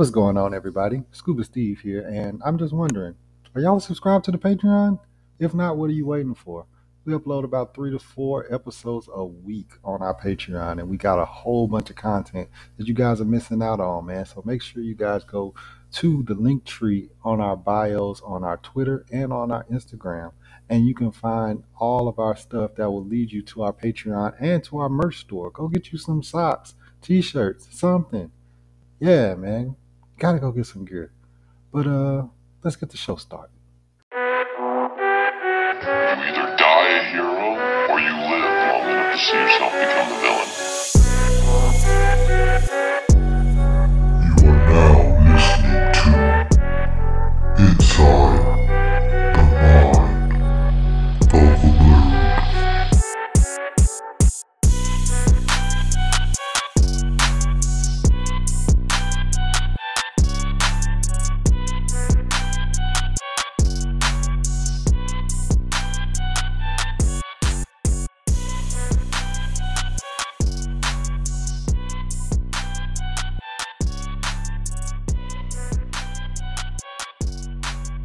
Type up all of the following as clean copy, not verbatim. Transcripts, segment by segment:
What's going on, everybody? Scuba Steve here, and I'm just wondering, are y'all subscribed to the Patreon? If not, what are you waiting for? We upload about 3 to 4 episodes a week on our Patreon, and we got a whole bunch of content that you guys are missing out on, man. So make sure you guys go to the link tree on our bios, on our Twitter, and on our Instagram, and you can find all of our stuff that will lead you to our Patreon and to our merch store. Go get you some socks, t-shirts, something. Yeah, man, gotta go get some gear. But let's get the show started. See yourself become the villain. You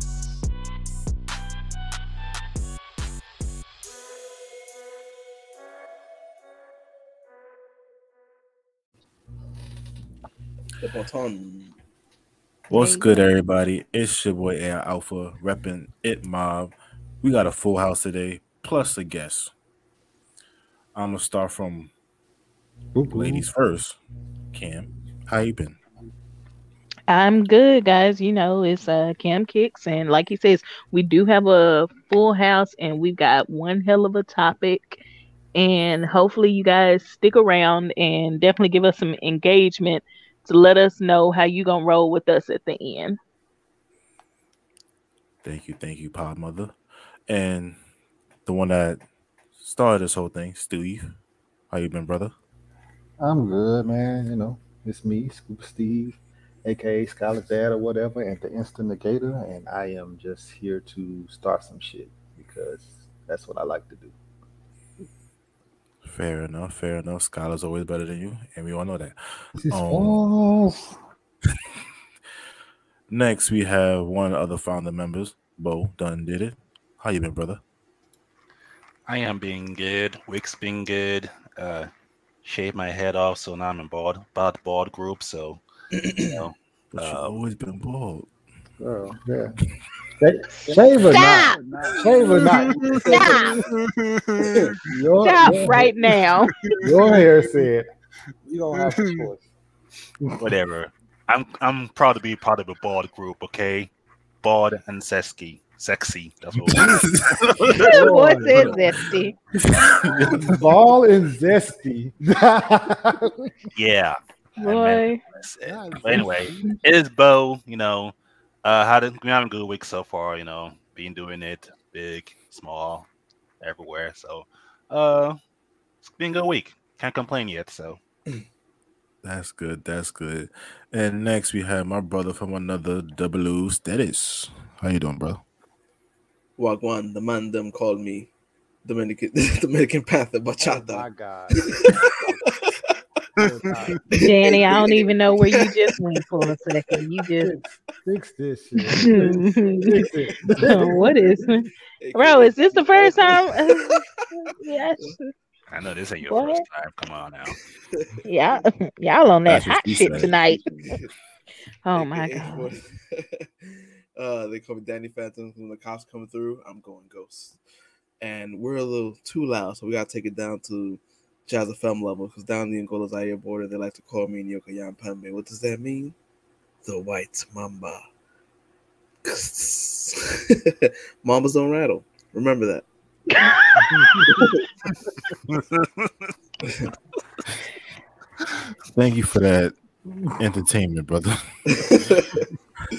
are now listening to Inside the Mind of What's good, everybody? It's your boy AI Alpha repping It Mob. We got a full house today, plus a guest. I'm gonna start from ladies first. Cam, how you been? I'm good, guys. You know, it's Cam Kicks, and like he says, we do have a full house, and we've got one hell of a topic. And hopefully, you guys stick around and definitely give us some engagement to let us know how you gonna roll with us at the end. Thank you, Pod Mother. And the one that started this whole thing, Steve. How you been, brother? I'm good, man. You know, it's me, Scoop Steve, aka Skylar's Dad or whatever, and the Instant Negator, and I am just here to start some shit because that's what I like to do. Fair enough. Skylar's always better than you, and we all know that. Next, we have one of the founder members, Bo Dunn did it. How you been, brother? I am being good. Wick's been good. Shaved my head off, so now I'm in bald group. So, you know, you've always been bald. Girl, yeah. Shave or not. Stop right now. Your hair said you don't have a choice. Whatever. I'm proud to be part of a bald group, okay? Bald and sexy. Sexy. That's what it is. Zesty. Bald and zesty. Yeah. Boy. Anyway, it is Bo, you know. I'm good week so far, you know, been doing it big, small, everywhere. So, it's been a good week. Can't complain yet. So, that's good. And next, we have my brother from another W's. That is, how you doing, bro? Wagwan, the man them called me Dominican Panther, bachata. Oh my God. Danny, I don't even know where you just went for a second. You just fix this shit. What is, bro? Is this the first time? Yes. I know this ain't your first time. Come on now. Yeah, y'all on that hot shit tonight. Oh my God. They call me Danny Phantom. When the cops come through, I'm going ghost. And we're a little too loud, so we gotta take it down to Jazz FM level, because down the Angola Zaire border, they like to call me Nyoko Yan Pambe. What does that mean? The White Mamba. Mambas don't rattle. Remember that. Thank you for that entertainment, brother.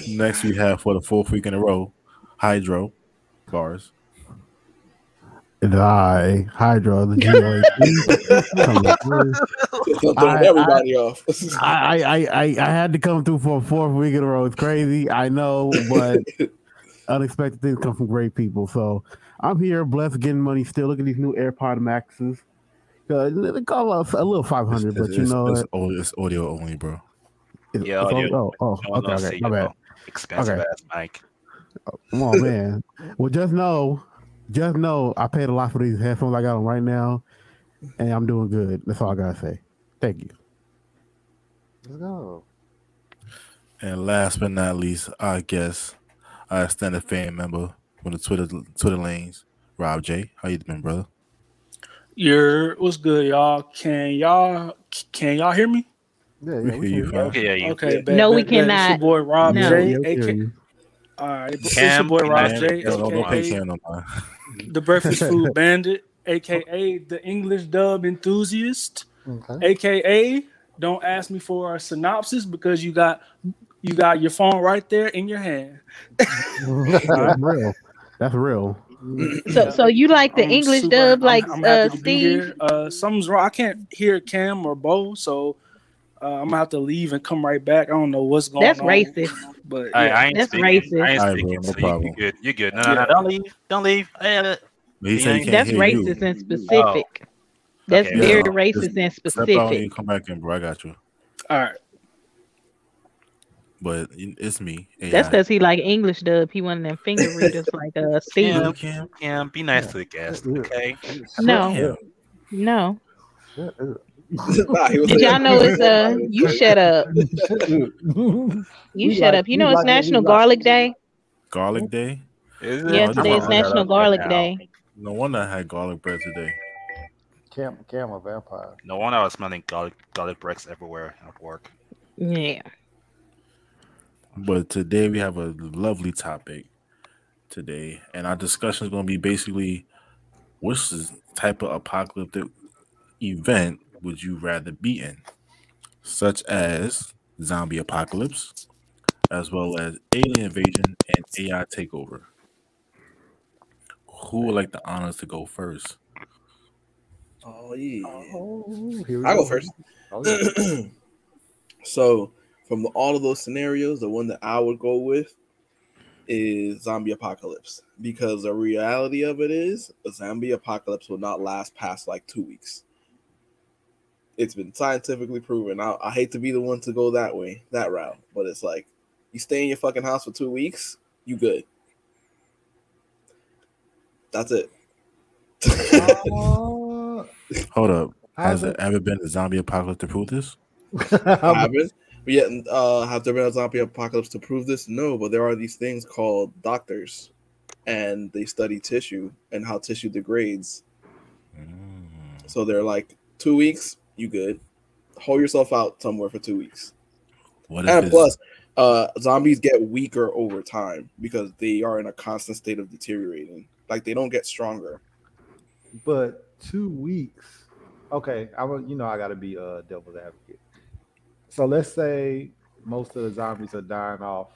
Next, we have for the 4th week in a row, Hydro Cars. The Hydro, throwing everybody off. I had to come through for a 4th week in a row. It's crazy, I know, but unexpected things come from great people. So I'm here, blessed, getting money. Still, look at these new AirPod Maxes. They call us a little $500, but you know, it's audio only, bro. Okay. My bad. Expensive ass mic. Oh man. Well, just know, I paid a lot for these headphones. I got them right now, and I'm doing good. That's all I gotta say. Thank you. Let's go. And last but not least, I guess our extended fan member from the Twitter lanes, Rob J. How you been, brother? You're what's good, y'all? Can y'all hear me? Yeah, we can hear you. Okay. We cannot. It's your boy Rob J. AK. All right, it's your boy Rob J. AKA the Breakfast Food Bandit, aka the English dub enthusiast, aka don't ask me for a synopsis because you got your phone right there in your hand. That's real. So you like the English dub, like Steve? Something's wrong. I can't hear Cam or Bo, so I'm gonna have to leave and come right back. I don't know what's going on. That's racist. But yeah, I ain't speaking. No problem. You're good. No, don't leave. That's racist and specific. Oh. That's okay. Very racist and specific. You come back in, bro. I got you. All right. But it's me. AI. That's because he like English dub. He one of them finger readers like Steve. Cam, be nice to the guest, okay? No. Did y'all know it's you shut up. You know it's National Garlic Day. Garlic Day? Is it? Yeah, today is National Garlic Day. No wonder I had garlic bread today. Cam, a vampire. No wonder I was smelling garlic breaks everywhere at work. Yeah. But today we have a lovely topic today, and our discussion is going to be basically which type of apocalyptic event would you rather be in, such as zombie apocalypse, as well as alien invasion and AI takeover. Who would like the honors to go first? Oh yeah, I go first. So from all of those scenarios, the one that I would go with is zombie apocalypse, because the reality of it is a zombie apocalypse will not last past like 2 weeks. It's been scientifically proven. I hate to be the one to go that route, but it's like you stay in your fucking house for 2 weeks, you good. That's it. Hold up. Has there ever been a zombie apocalypse to prove this? Have there been a zombie apocalypse to prove this? No, but there are these things called doctors, and they study tissue and how tissue degrades. So they're like 2 weeks, you good. Hold yourself out somewhere for 2 weeks. Plus, zombies get weaker over time because they are in a constant state of deteriorating. Like they don't get stronger. But 2 weeks, okay. I gotta be a devil's advocate. So let's say most of the zombies are dying off,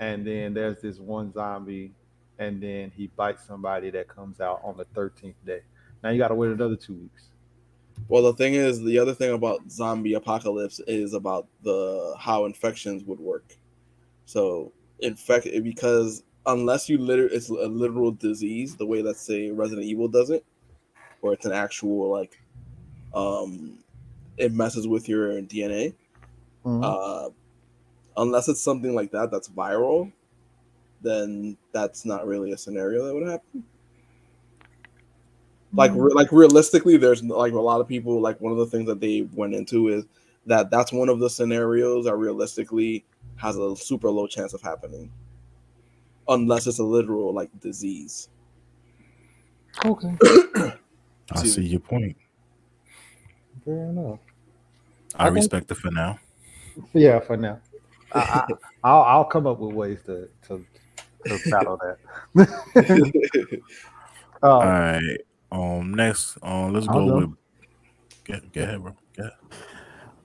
and then there's this one zombie, and then he bites somebody that comes out on the 13th day. Now you gotta wait another 2 weeks. Well, the other thing about zombie apocalypse is about how infections would work. So because unless it's a literal disease, the way let's say Resident Evil does it, or it's an actual like, it messes with your DNA. Mm-hmm. Unless it's something like that that's viral, then that's not really a scenario that would happen. Like realistically, there's like a lot of people. Like one of the things that they went into is that's one of the scenarios that realistically has a super low chance of happening, unless it's a literal like disease. Okay. I see your point. Fair enough. I respect it for now. Yeah, for now. I'll come up with ways to battle that. All right. Next. Let's go with. Go ahead, bro. Yeah.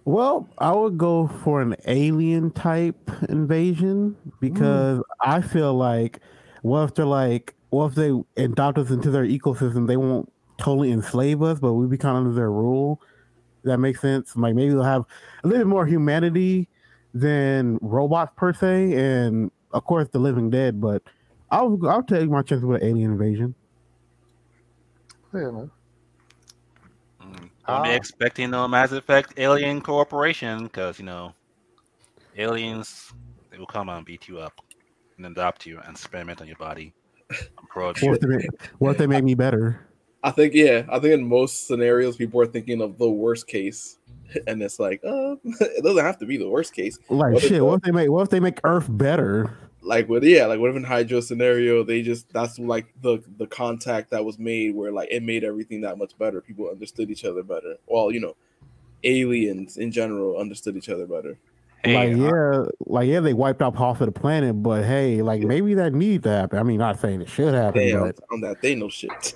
Well, I would go for an alien type invasion because I feel like what if they adopt us into their ecosystem, they won't totally enslave us, but we'll be kind of under their rule. That makes sense. Like maybe they'll have a little bit more humanity than robots per se, and of course the living dead. But I'll take my chances with an alien invasion. Yeah, man. I'll be expecting a Mass Effect alien corporation because aliens, they will come and beat you up and adopt you and experiment on your body. What if they make me better? I think in most scenarios people are thinking of the worst case, and it's like, it doesn't have to be the worst case. Like, what if they make Earth better? Like, what if in Hydro scenario they just, that's like the contact that was made where like it made everything that much better. People understood each other better. Well, you know, aliens in general understood each other better. Like, yeah, they wiped out half of the planet, but hey, like maybe that needs to happen. I mean, not saying it should happen. Damn, but... on that they know shit.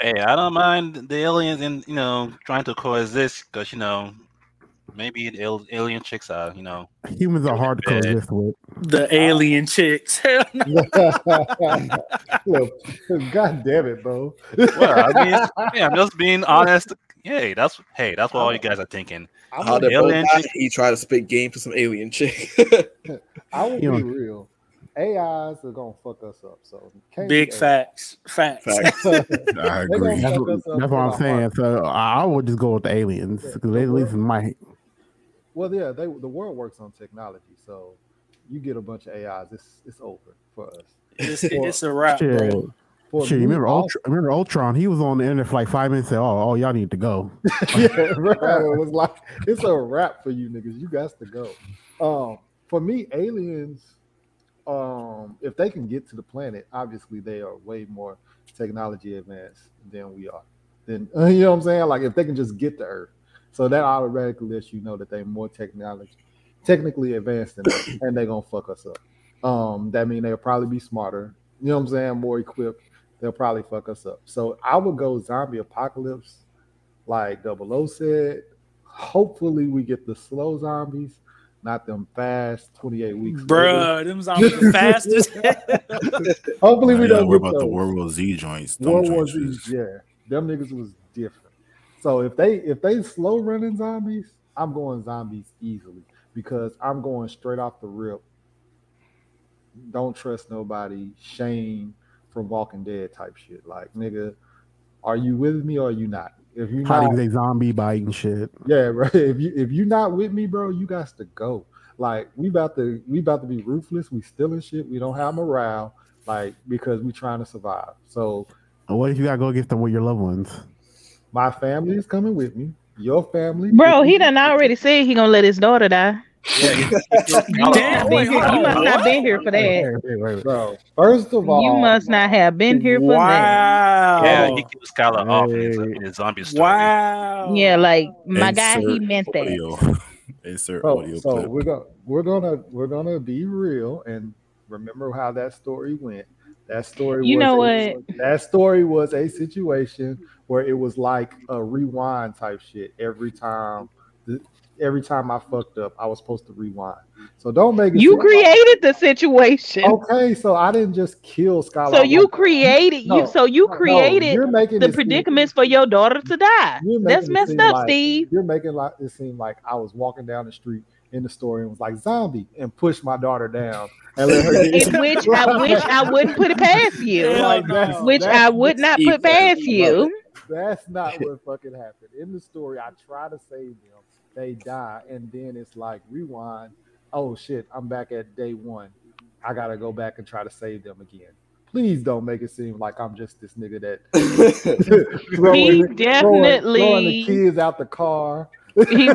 Hey, I don't mind the aliens and trying to coexist, because maybe the alien chicks are humans are hard to coexist with. The alien chicks. God damn it, bro. Well, I mean, yeah, I'm just being honest. Hey, that's what all you guys are thinking. He tried to spit game to some alien chick. I would be real. AIs are gonna fuck us up. So big facts. I agree. That's what I'm saying. So I would just go with the aliens because they at least might. Well, yeah, the world works on technology. So you get a bunch of AIs, it's over for us. It's a wrap, bro. Shit, remember Ultron? He was on the internet for like 5 minutes and said, "Oh, y'all need to go." Yeah, right. It was like, it's a wrap for you niggas. You got to go. For me, aliens, if they can get to the planet, obviously they are way more technology advanced than we are. Then you know what I'm saying? Like if they can just get to Earth, so that automatically lets you know that they're more technically advanced than us, and they're gonna fuck us up. That means they'll probably be smarter. You know what I'm saying? More equipped. They'll probably fuck us up. So I would go zombie apocalypse, like Double O said. Hopefully we get the slow zombies, not them fast 28 weeks. Bruh, later. Them zombies are fastest. Hopefully we don't worry about those. The World War Z joints. World War Z, yeah. Them niggas was different. So if they slow running zombies, I'm going zombies easily because I'm going straight off the rip. Don't trust nobody. Shane from Walking Dead type shit. Like, nigga, are you with me or are you not? If you not, they zombie biting shit. Yeah, right. If you not with me, bro, you got to go. Like, we about to be ruthless. We stealing shit. We don't have morale. Like, because we trying to survive. So, what if you gotta go get them with your loved ones? My family is coming with me. Your family, bro. He done already said he gonna let his daughter die. Yeah, you must not been here for that. Bro, first of all, you must not have been here for that. Yeah, he keeps Skylar off in his zombie story. Wow. Yeah, like my guy, he meant that. Insert audio. So we're gonna be real and remember how that story went. That story was a situation where it was like a rewind type shit every time. Every time I fucked up, I was supposed to rewind. So don't make it. You created the situation. Okay, so I didn't just kill Skylar. So you created the predicaments for your daughter to die. That's messed up, Steve. You're making it seem like I was walking down the street in the story and was like zombie and pushed my daughter down. And let her which I wouldn't put it past you. That's not what fucking happened. In the story, I try to save them. They die, and then it's like rewind. Oh shit, I'm back at day one. I gotta go back and try to save them again. Please don't make it seem like I'm just this nigga that throwing the kids out the car. He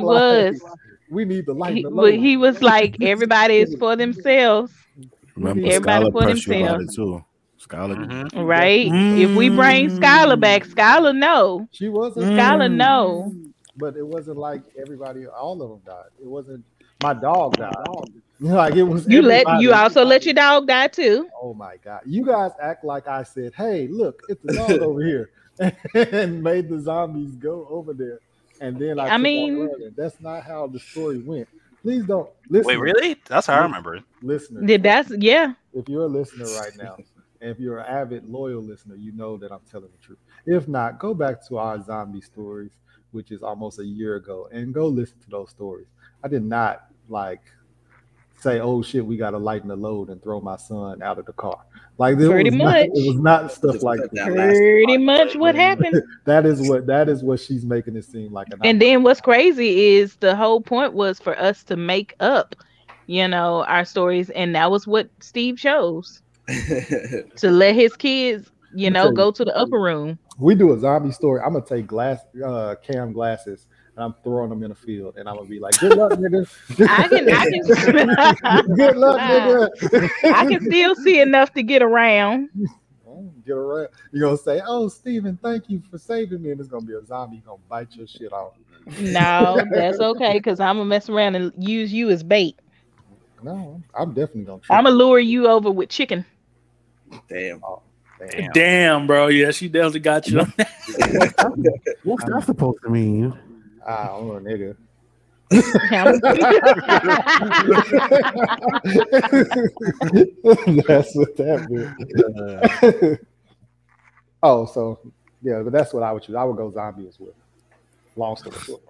was. We need the light. He was like, everybody is for themselves. Remember, everybody for themselves too. Skylar, mm-hmm. Right? Mm-hmm. If we bring Skylar back, Skylar no. She wasn't. Skylar no. But it wasn't like all of them died. It wasn't my dog died. Like it was. You also let your dog die too. Oh my God! You guys act like I said, "Hey, look, it's the dog over here," and made the zombies go over there. And then that's not how the story went. Please don't listen. Wait, really? That's how I remember it. Listener, if you're a listener right now, and if you're an avid loyal listener, you know that I'm telling the truth. If not, go back to our zombie stories, which is almost a year ago, and go listen to those stories. I did not say, oh shit, we got to lighten the load and throw my son out of the car. Like, it was not stuff like that. Pretty much what happened. That is what she's making it seem like. And then what's crazy is the whole point was for us to make up, you know, our stories. And that was what Steve chose. To let his kids, you know, go to the upper room. We do a zombie story. I'm going to take Cam glasses. And I'm throwing them in the field, and I'm gonna be like, "Good luck, nigga." I can Good luck, nigga. I can still see enough to get around. You're gonna say, "Oh, Steven, thank you for saving me," and it's gonna be a zombie gonna bite your shit off. No, that's okay, because I'm gonna mess around and use you as bait. No, I'm definitely gonna. I'm gonna lure you over with chicken. Damn. Damn, bro. Yeah, she definitely got you. What's that supposed to mean? I don't know, nigga. That's what that means. Oh, so yeah, but that's what I would choose. I would go zombie as well. Long story short.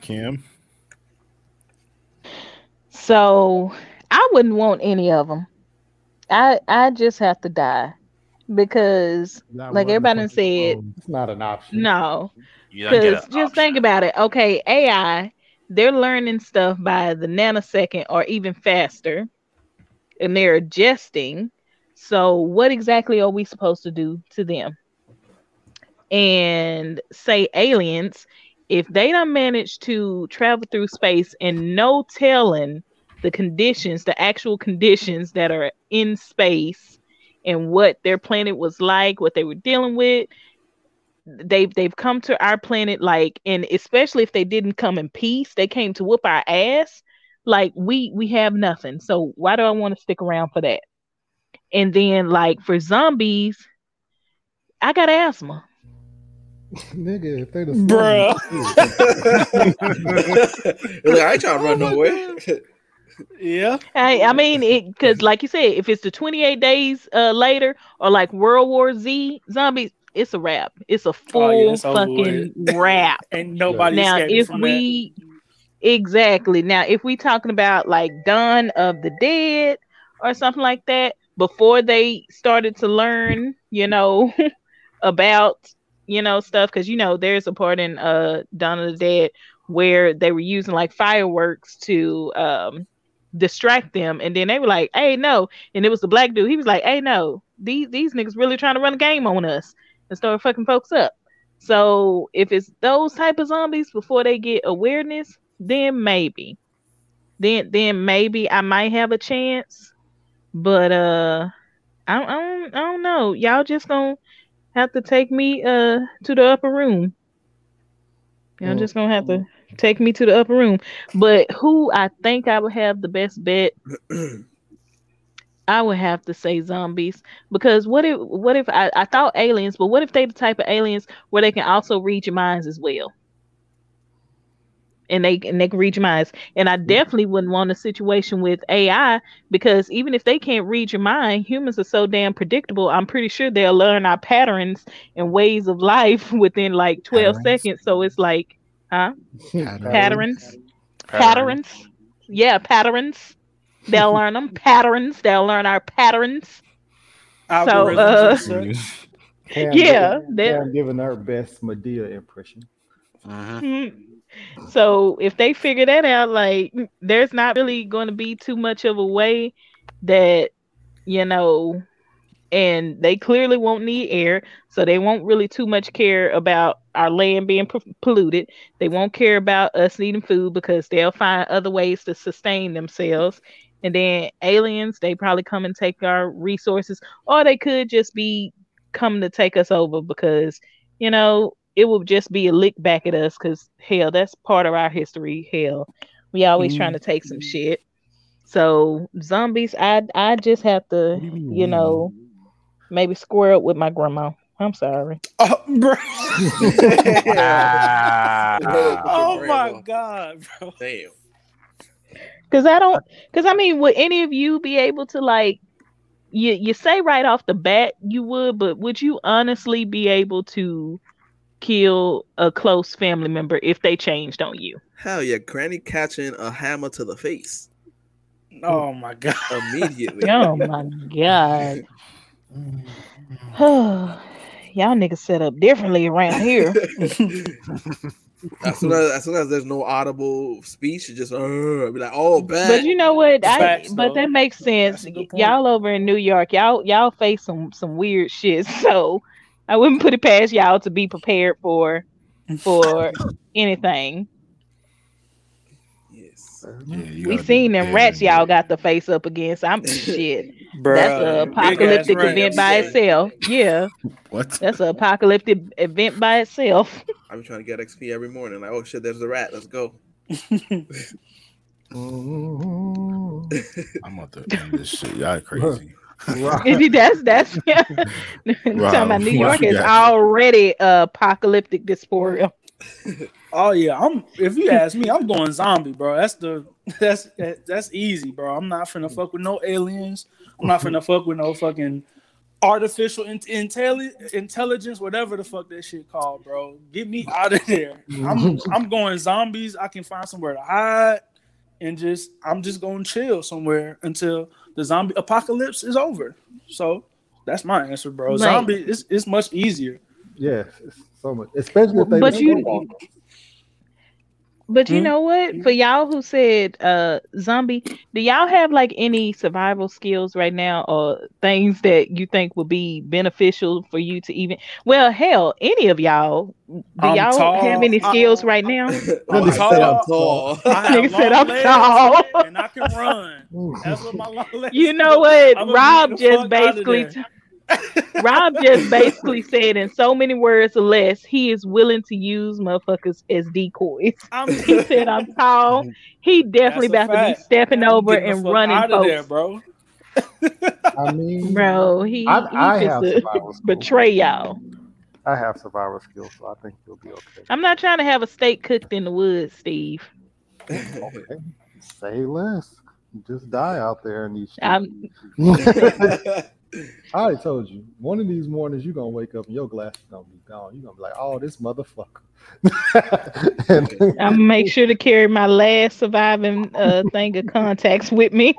Cam. So I wouldn't want any of them. I just have to die. Because, like everybody said, it's not an option. No, because just think about it. Okay, AI, they're learning stuff by the nanosecond or even faster, and they're adjusting. So, what exactly are we supposed to do to them? And say aliens, if they don't manage to travel through space and no telling the conditions, the actual conditions that are in space, and what their planet was like, what they were dealing with. They've come to our planet, like, and especially if they didn't come in peace, they came to whoop our ass. Like, we have nothing. So why do I want to stick around for that? And then, like, for zombies, I got asthma. Nigga, if they the bruh. Like, I ain't trying to run nowhere. Yeah, I mean, because like you said, if it's the 28 days later or like World War Z zombies, it's a wrap. It's a full fucking wrap. And nobody. Now, if we talking about like Dawn of the Dead or something like that, before they started to learn, you know, about, you know, stuff, because you know there's a part in Dawn of the Dead where they were using like fireworks to distract them, and then they were like, "Hey, no!" And it was the black dude. He was like, "Hey, no! These niggas really trying to run a game on us and start fucking folks up." So if it's those type of zombies before they get awareness, then maybe I might have a chance. But I don't know. Y'all just gonna have to take me to the upper room. Y'all just gonna have to. Take me to the upper room. But who I think I would have the best bet, I would have to say zombies. Because what if I thought aliens, but what if they the type of aliens where they can also read your minds as well? And they can read your minds. And I definitely wouldn't want a situation with AI, because even if they can't read your mind, humans are so damn predictable. I'm pretty sure they'll learn our patterns and ways of life within like 12 seconds. So it's like, huh? Patterns. Yeah, patterns. They'll learn them. Patterns. They'll learn our patterns. They're giving our best Medea impression. Uh-huh. So if they figure that out, like, there's not really going to be too much of a way that, you know, and they clearly won't need air, so they won't really too much care about our land being polluted. They won't care about us needing food, because they'll find other ways to sustain themselves. And then aliens, they probably come and take our resources, or they could just be coming to take us over, because, you know, it will just be a lick back at us, because, hell, that's part of our history. Hell, we always trying to take some shit. So zombies, I just have to, you know... Maybe square up with my grandma. I'm sorry. Oh, bro. Oh my God, bro. Damn. Because I mean, would any of you be able to, like, you say right off the bat you would, but would you honestly be able to kill a close family member if they changed on you? Hell yeah, granny catching a hammer to the face. Oh my god! Immediately. Oh my god. Y'all niggas set up differently around here. As soon as there's no audible speech, you just be like, "Oh, bad." But you know what? But that makes sense. Y'all over in New York, y'all face some weird shit. So I wouldn't put it past y'all to be prepared for anything. Yeah, we seen them rats y'all got to face up against. I'm shit. Bruh, that's an apocalyptic event by itself. Yeah. What? That's an apocalyptic event by itself. I'm trying to get XP every morning. Like, oh shit, there's a rat. Let's go. I'm about to end this shit. Y'all crazy. That's yeah. I'm talking about New York is already apocalyptic dysphoria. Oh yeah, if you ask me, I'm going zombie, bro. That's easy, bro. I'm not finna fuck with no aliens. I'm not finna fuck with no fucking artificial intelligence, whatever the fuck that shit called, bro. Get me out of there. I'm going zombies. I can find somewhere to hide and I'm just going to chill somewhere until the zombie apocalypse is over. So that's my answer, bro. Right. Zombie it's much easier. Yeah, so much, especially if they you know what? For y'all who said zombie, do y'all have like any survival skills right now or things that you think would be beneficial for you to even? Well, hell, any of y'all, do y'all have any skills right now? I'm tall. And I can run. That's what my long legs. You know what? Rob just basically said in so many words or less, he is willing to use motherfuckers as decoys. He said, "I'm tall." He definitely about to be stepping over and running out of there, bro. I mean, bro, he betray y'all. I have survival skills, so I think you'll be okay. I'm not trying to have a steak cooked in the woods, Steve. Okay, say less. Just die out there in these. I told you, one of these mornings you're gonna wake up and your glass is gonna be gone. You're gonna be like, "Oh, this motherfucker." I'm make sure to carry my last surviving thing of contacts with me.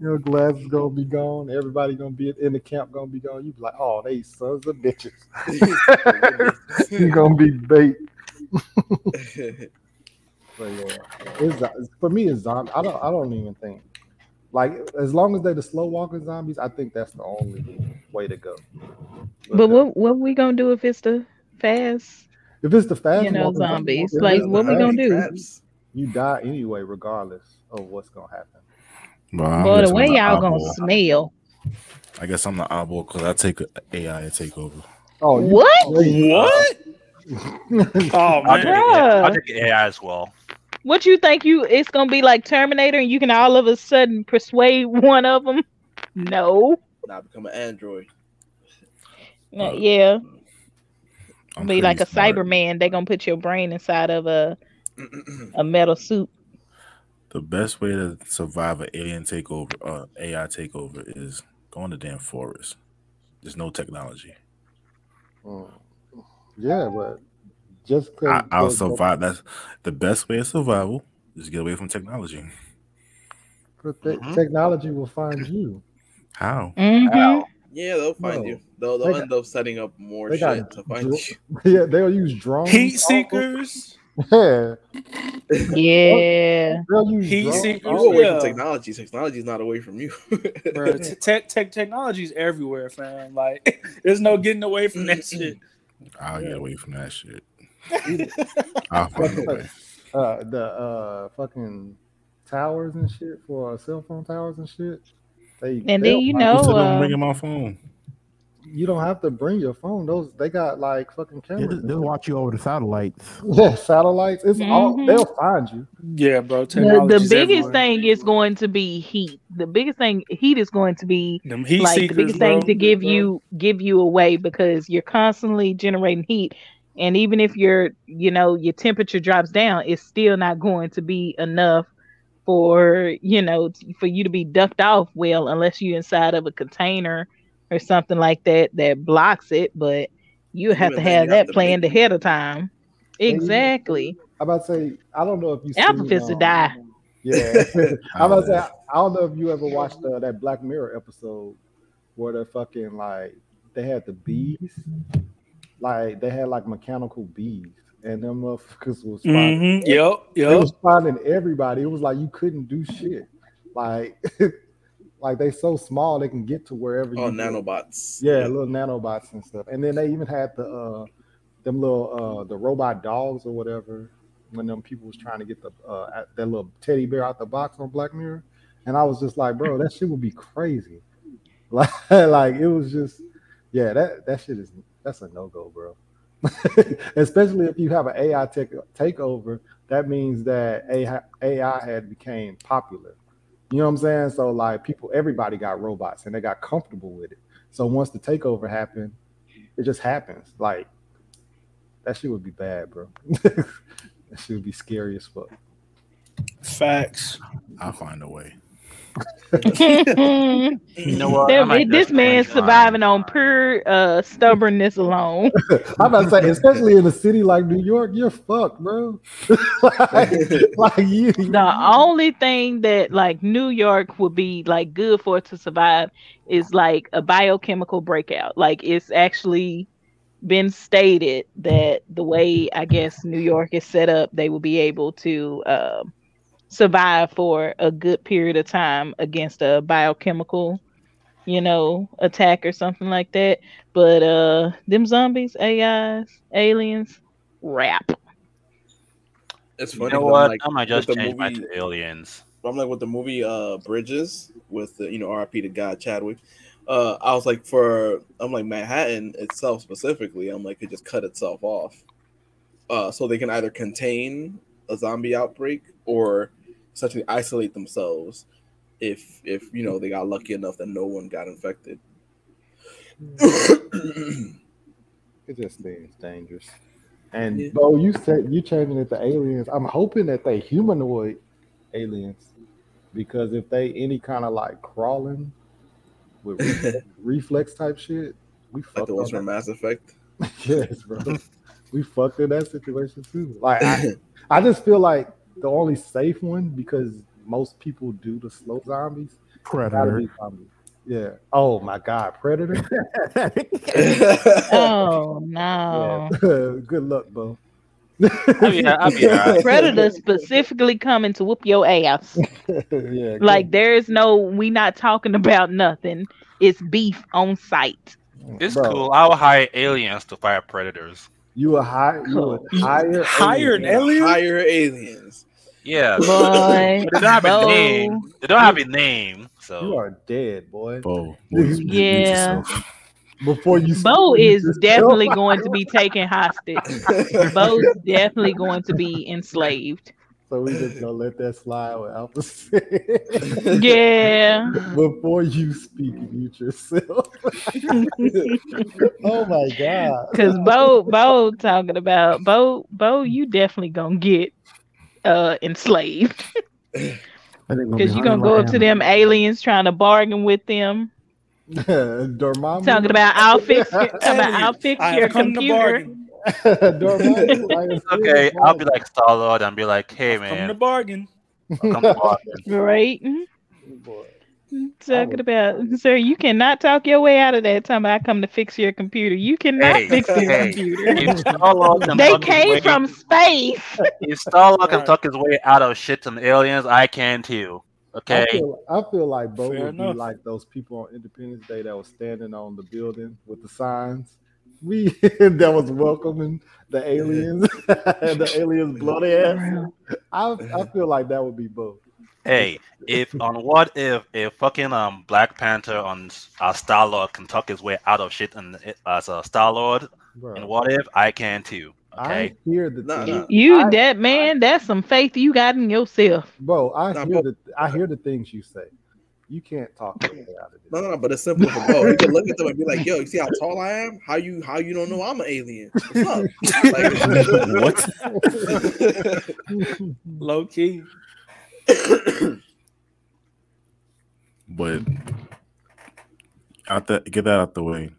Your glass is gonna be gone. Everybody gonna be in the camp gonna be gone. You be like, "Oh, they sons of bitches." You're gonna be bait. But yeah, for me, it's zombie. I don't even think. Like, as long as they're the slow walking zombies, I think that's the only way to go. But what are we gonna do if it's the fast? If it's the fast, zombies. What we gonna do? Traps, you die anyway, regardless of what's gonna happen. Well, the way y'all gonna smell. I guess I'm the eyeball because I take AI and take over. Oh, what? Oh man, I'll take AI as well. What you think it's gonna be like Terminator and you can all of a sudden persuade one of them? No. Now become an android. Yeah. It'll be like a smart Cyberman. They're gonna put your brain inside of a metal suit. The best way to survive an AI takeover is go in the damn forest. There's no technology. Yeah, but I'll survive. That's the best way of survival. Just get away from technology. But technology will find you. How? Mm-hmm. How? Yeah, they'll find you. They'll end up setting up more shit to find you. Yeah, they'll use drones. Heat seekers. Yeah. Yeah. Heat seekers. You're away from technology. Technology's not away from you. Bro, technology's everywhere, fam. Like, there's no getting away from that shit. I'll get away from that shit. I'll find a way. The fucking towers and shit for cell phone towers and shit. Bringing my phone. You don't have to bring your phone. They got like fucking cameras. Yeah, they'll watch you over the satellites. Yeah, satellites. It's all. They'll find you. Yeah, bro. The biggest thing is going to be heat. The biggest thing is going to be the biggest thing to give you away because you're constantly generating heat. And even if your temperature drops down, it's still not going to be enough for you to be ducked off. Well, unless you're inside of a container or something like that blocks it. But you have to have that planned ahead of time. Exactly. I'm about to say, I don't know if you. Alpha Fist to die. Yeah. I'm gonna say, I don't know if you ever watched that Black Mirror episode where the fucking, like, they had the bees, like they had like mechanical bees, and them motherfuckers was spotting. Mm-hmm. Yep. They was spotting everybody. It was like you couldn't do shit. Like, like they so small they can get to wherever. Oh, nanobots. Yeah, yeah, little nanobots and stuff. And then they even had the them little the robot dogs or whatever. When them people was trying to get the that little teddy bear out the box on Black Mirror, and I was just like, bro, that shit would be crazy. Like, it was just, yeah, that shit is, that's a no-go, bro. Especially if you have an AI takeover, that means that AI had became popular. You know what I'm saying? So like everybody got robots and they got comfortable with it. So once the takeover happened, it just happens. Like, that shit would be bad, bro. That shit would be scary as fuck. Facts. I'll find a way. You know what? This man's surviving on pure stubbornness alone. I'm about to say, especially in a city like New York, you're fucked, bro. The only thing that like New York would be like good for it to survive is like a biochemical breakout. Like, it's actually been stated that the way, I guess, New York is set up, they will be able to survive for a good period of time against a biochemical, you know, attack or something like that. But them zombies, AIs, aliens, rap. It's funny. You know what? Like, I might just change back to aliens. I'm like with the movie Bridges with the, you know, RIP to God Chadwick. I was like, Manhattan itself specifically, I'm like, it just cut itself off. So they can either contain a zombie outbreak or essentially isolate themselves if you know they got lucky enough that no one got infected. It just seems dangerous. And yeah. Bo, you said you changing it to aliens. I'm hoping that they humanoid aliens, because if they any kind of like crawling with reflex type shit, we fucked like the ones from Mass Effect. Yes, bro. We fucked in that situation too. Like I just feel like the only safe one, because most people do the slow zombies. Predator. Zombies. Yeah. Oh my God, Predator. Oh no. Yeah. Good luck, Bo. I'll be all right. Predator specifically coming to whoop your ass. Yeah, like there is no, we not talking about nothing. It's beef on sight. It's bro. Cool. I'll hire aliens to fight predators. You would hire aliens. Yeah. Boy, but they don't have a name. So you are dead, boy. Bo. Yeah. Before you Bo is definitely going to be taken hostage. Bo's definitely going to be enslaved. So we just gonna let that slide with Alpha said. Yeah. Before you speak, mute yourself. Oh my God. Because Bo talking about Bo, you definitely gonna get enslaved. Because you're gonna go up to them aliens trying to bargain with them. Dormammu. Talking about I'll fix your computer. Okay, I'll be like Star-Lord and be like, hey man, come to bargain. Right? Boy. Talking about, sir, you cannot talk your way out of that time. I come to fix your computer. You cannot fix your computer. They came from space. If Star-Lord can talk his way out of shit from aliens, I can too. Okay. I feel like Bo would be like those people on Independence Day that was standing on the building with the signs. That was welcoming the aliens, the aliens bloody ass. I feel like that would be both. Hey, what if a fucking Black Panther on Star-Lord can talk his way out of shit and as a Star-Lord, and what if I can too? Okay, I hear that's some faith you got in yourself, bro. I hear the things you say. You can't talk your way out of this. No, but it's simple for Bo. You can look at them and be like, yo, you see how tall I am? How you don't know I'm an alien? What's up? Like, what? Low key. But get that out the way.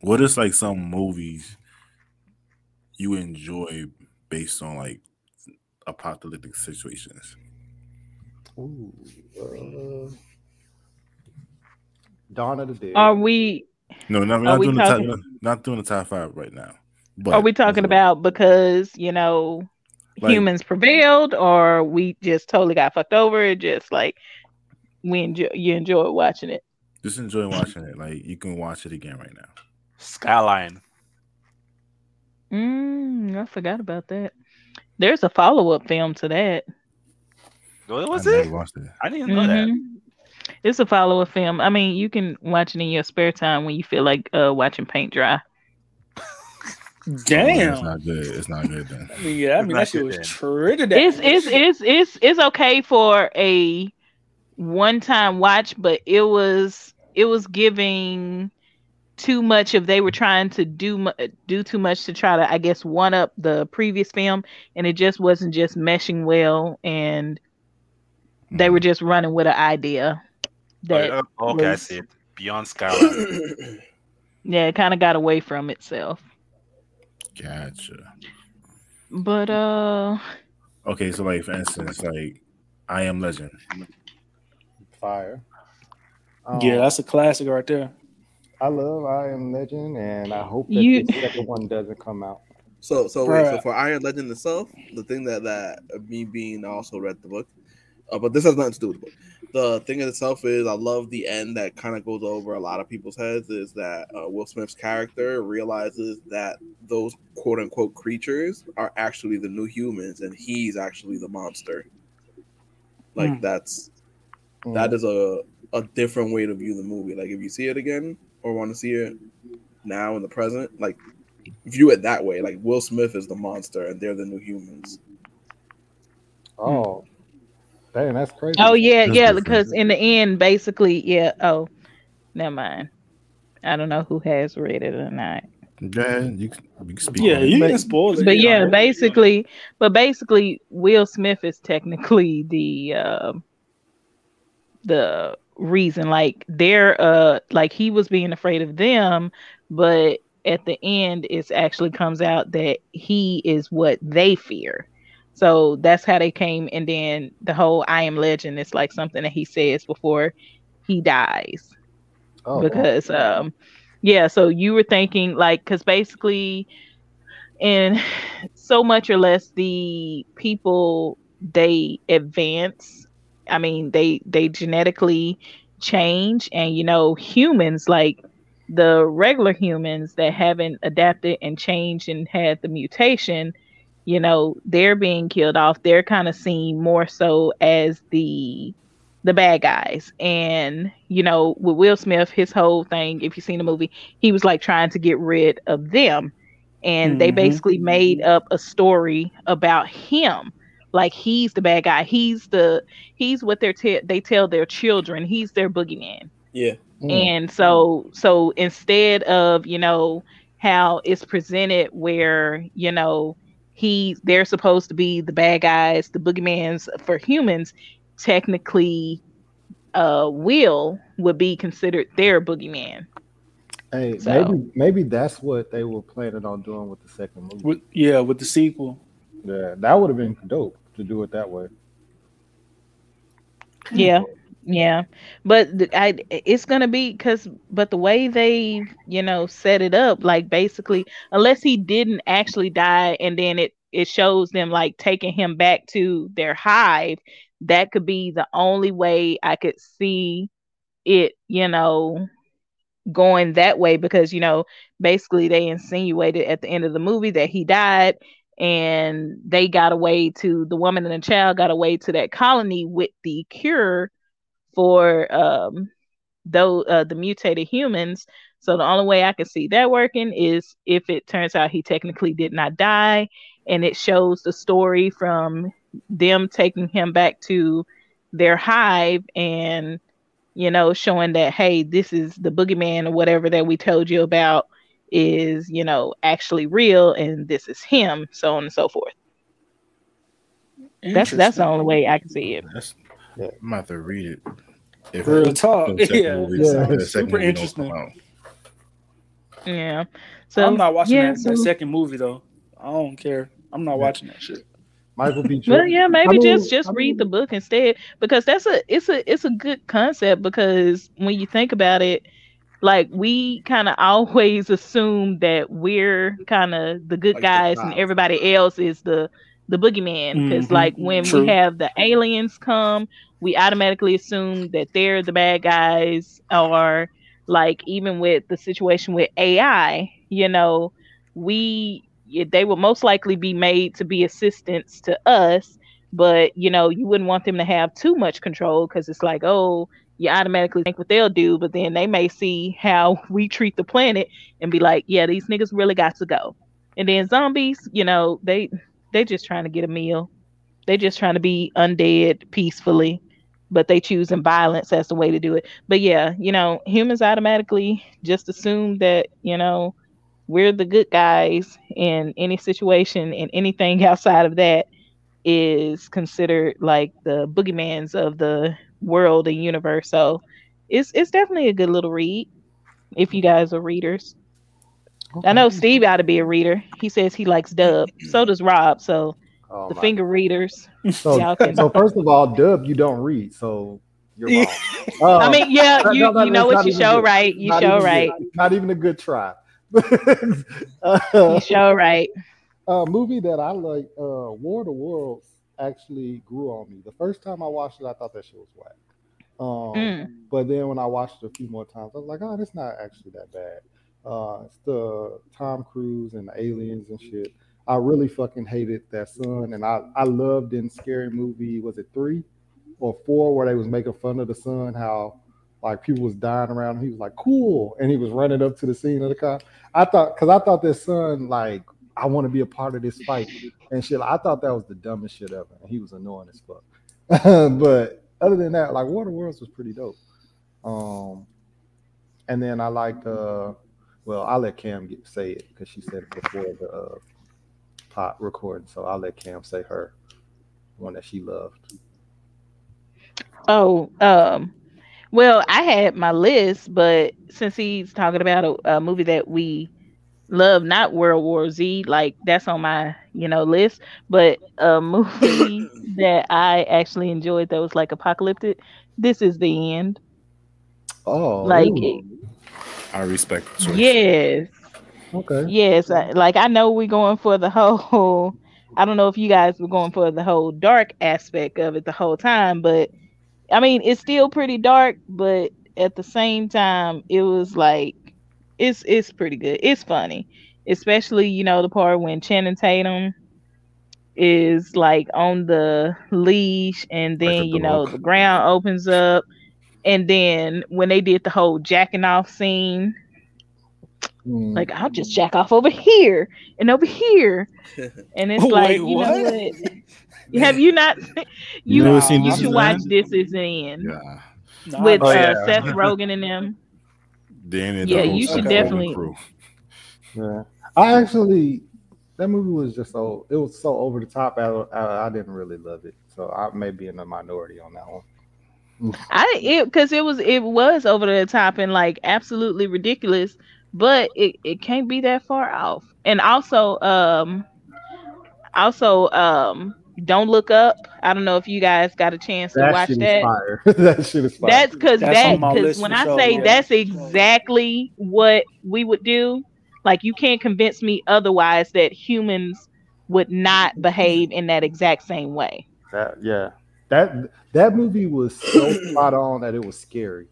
What is like some movies you enjoy based on like apocalyptic situations? Ooh, Dawn of the Dead. Are we? No, no, we're not doing the top, not doing the top five right now. But are we talking about because, you know, like, humans prevailed, or we just totally got fucked over? It just like we enjoy, you enjoy watching it. Just enjoy watching it. Like you can watch it again right now. Skyline. I forgot about that. There's a follow-up film to that. What was it? I didn't know that. It's a follow-up film. I mean, you can watch it in your spare time when you feel like watching paint dry. Damn, it's not good. It's not good then. I mean, yeah, I mean that shit was tritted. It's okay for a one-time watch, but it was giving too much if they were trying to do too much to try to, I guess, one up the previous film, and it just wasn't just meshing well, and they were just running with an idea. That I see it. Beyond Skyline. Yeah, it kind of got away from itself. Gotcha. But okay, so like for instance, like I Am Legend. Fire. Yeah, that's a classic right there. I love I Am Legend, and I hope that the second one doesn't come out. So for I Am Legend itself, the thing that me being also read the book, but this has nothing to do with the book. The thing in itself is I love the end that kind of goes over a lot of people's heads is that Will Smith's character realizes that those quote-unquote creatures are actually the new humans, and he's actually the monster. Like that is a different way to view the movie. Like if you see it again, or want to see it now in the present, like view it that way. Like Will Smith is the monster and they're the new humans. Oh, damn, that's crazy. Oh yeah, that's different. Because in the end, basically, yeah. Oh, never mind. I don't know who has read it or not. Yeah, you can speak. Yeah, you can spoil it. But yeah, basically, Will Smith is technically the reason, like they're like he was being afraid of them, but at the end it actually comes out that he is what they fear. So that's how they came. And then the whole I Am Legend is like something that he says before he dies. Oh, because wow. So you were thinking like, because basically in so much or less the people, they advance. I mean, they genetically change, and you know, humans, like the regular humans that haven't adapted and changed and had the mutation, you know, they're being killed off. They're kind of seen more so as the bad guys. And you know, with Will Smith, his whole thing, if you've seen the movie, he was like trying to get rid of them, and they basically made up a story about him. Like he's the bad guy. He's what they tell their children. He's their boogeyman. Yeah. And so instead of, you know, how it's presented where, you know, they're supposed to be the bad guys, the boogeymans for humans, technically Will would be considered their boogeyman. Hey, so maybe that's what they were planning on doing with the second movie. With the sequel. Yeah, that would have been dope to do it that way. Yeah. But it's going to be but the way they, you know, set it up, like basically, unless he didn't actually die and then it shows them like taking him back to their hive, that could be the only way I could see it, you know, going that way, because, you know, basically they insinuated at the end of the movie that he died. And they got away to the woman and the child got away to that colony with the cure for the mutated humans. So the only way I can see that working is if it turns out he technically did not die, and it shows the story from them taking him back to their hive, and you know, showing that, hey, this is the boogeyman or whatever that we told you about is, you know, actually real, and this is him, so on and so forth. That's the only way I can see it. I'm about to read it. Real talk. Super interesting. Yeah. So I'm not watching that second movie though. I don't care. I'm not watching that shit. Michael B. Jordan. Well, yeah, maybe just read the book instead, because it's a good concept, because when you think about it, like, we kind of always assume that we're kind of the good guys and everybody else is the boogeyman, because like when we have the aliens come, we automatically assume that they're the bad guys, or like even with the situation with AI, you know, they would most likely be made to be assistants to us, but you know, you wouldn't want them to have too much control, because it's like, oh, you automatically think what they'll do, but then they may see how we treat the planet and be like, yeah, these niggas really got to go. And then zombies, you know, they just trying to get a meal. They just trying to be undead peacefully, but they choosing violence as the way to do it. But yeah, you know, humans automatically just assume that, you know, we're the good guys in any situation, and anything outside of that is considered like the boogeymans of the world and universe. So it's definitely a good little read if you guys are readers. Okay. I know Steve ought to be a reader. He says he likes Dub. So does Rob. So the finger readers. So first of all, Dub, you don't read. So you're wrong. I mean, yeah, you know what you show, right? You show right. Not even a good try. You show right. A movie that I like, War of the Worlds, actually grew on me. The first time I watched it, I thought that shit was whack. But then when I watched it a few more times, I was like, oh, that's not actually that bad. It's the Tom Cruise and the aliens and shit. I really fucking hated that sun, and I loved in Scary Movie, was it 3 or 4, where they was making fun of the sun, how like people was dying around him. He was like, cool, and he was running up to the scene of the cop. I thought that son, like, I want to be a part of this fight and shit. I thought that was the dumbest shit ever, and he was annoying as fuck. But other than that, like, War of the Worlds was pretty dope. And then I liked, well, I'll let Cam say it, because she said it before the pot recording, so I'll let Cam say her one that she loved. Oh, well, I had my list, but since he's talking about a movie that we love, not World War Z, like that's on my, you know, list, but a movie that I actually enjoyed that was like apocalyptic, This Is the End. Oh, like I respect the choice. Yes. Okay. Yes, like I know we're going for the whole, I don't know if you guys were going for the whole dark aspect of it the whole time, but I mean, it's still pretty dark, but at the same time, it was like, it's pretty good. It's funny, especially, you know, the part when Channing Tatum is like on the leash, and then, you know, the ground opens up. And then when they did the whole jacking off scene, like, I'll just jack off over here and over here. And it's like, wait, you know what? Have you not? You should watch This Is the End with Seth Rogen and them. Yeah, you should definitely. Yeah, I actually, that movie was just so, it was so over the top. I didn't really love it, so I may be in the minority on that one. Because it was over the top and like absolutely ridiculous, but it can't be that far off. And also, Don't Look Up. I don't know if you guys got a chance to watch that. That shit is fire. That's because when I say that's exactly what we would do, like you can't convince me otherwise that humans would not behave in that exact same way. That movie was so spot on that it was scary.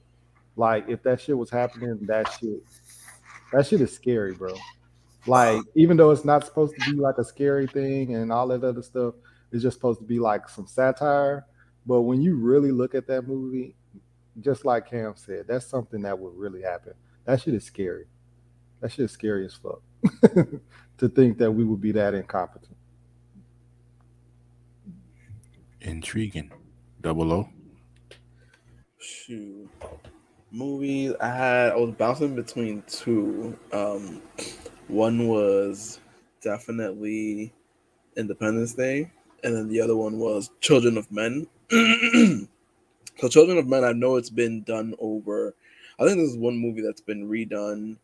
Like if that shit was happening, that shit is scary, bro. Like even though it's not supposed to be like a scary thing and all that other stuff, it's just supposed to be like some satire. But when you really look at that movie, just like Cam said, that's something that would really happen. That shit is scary. That shit is scary as fuck. To think that we would be that incompetent. Intriguing. 00. Shoot. Movies I was bouncing between two. One was definitely Independence Day, and then the other one was Children of Men. So Children of Men, I know it's been done over, I think this is one movie that's been redone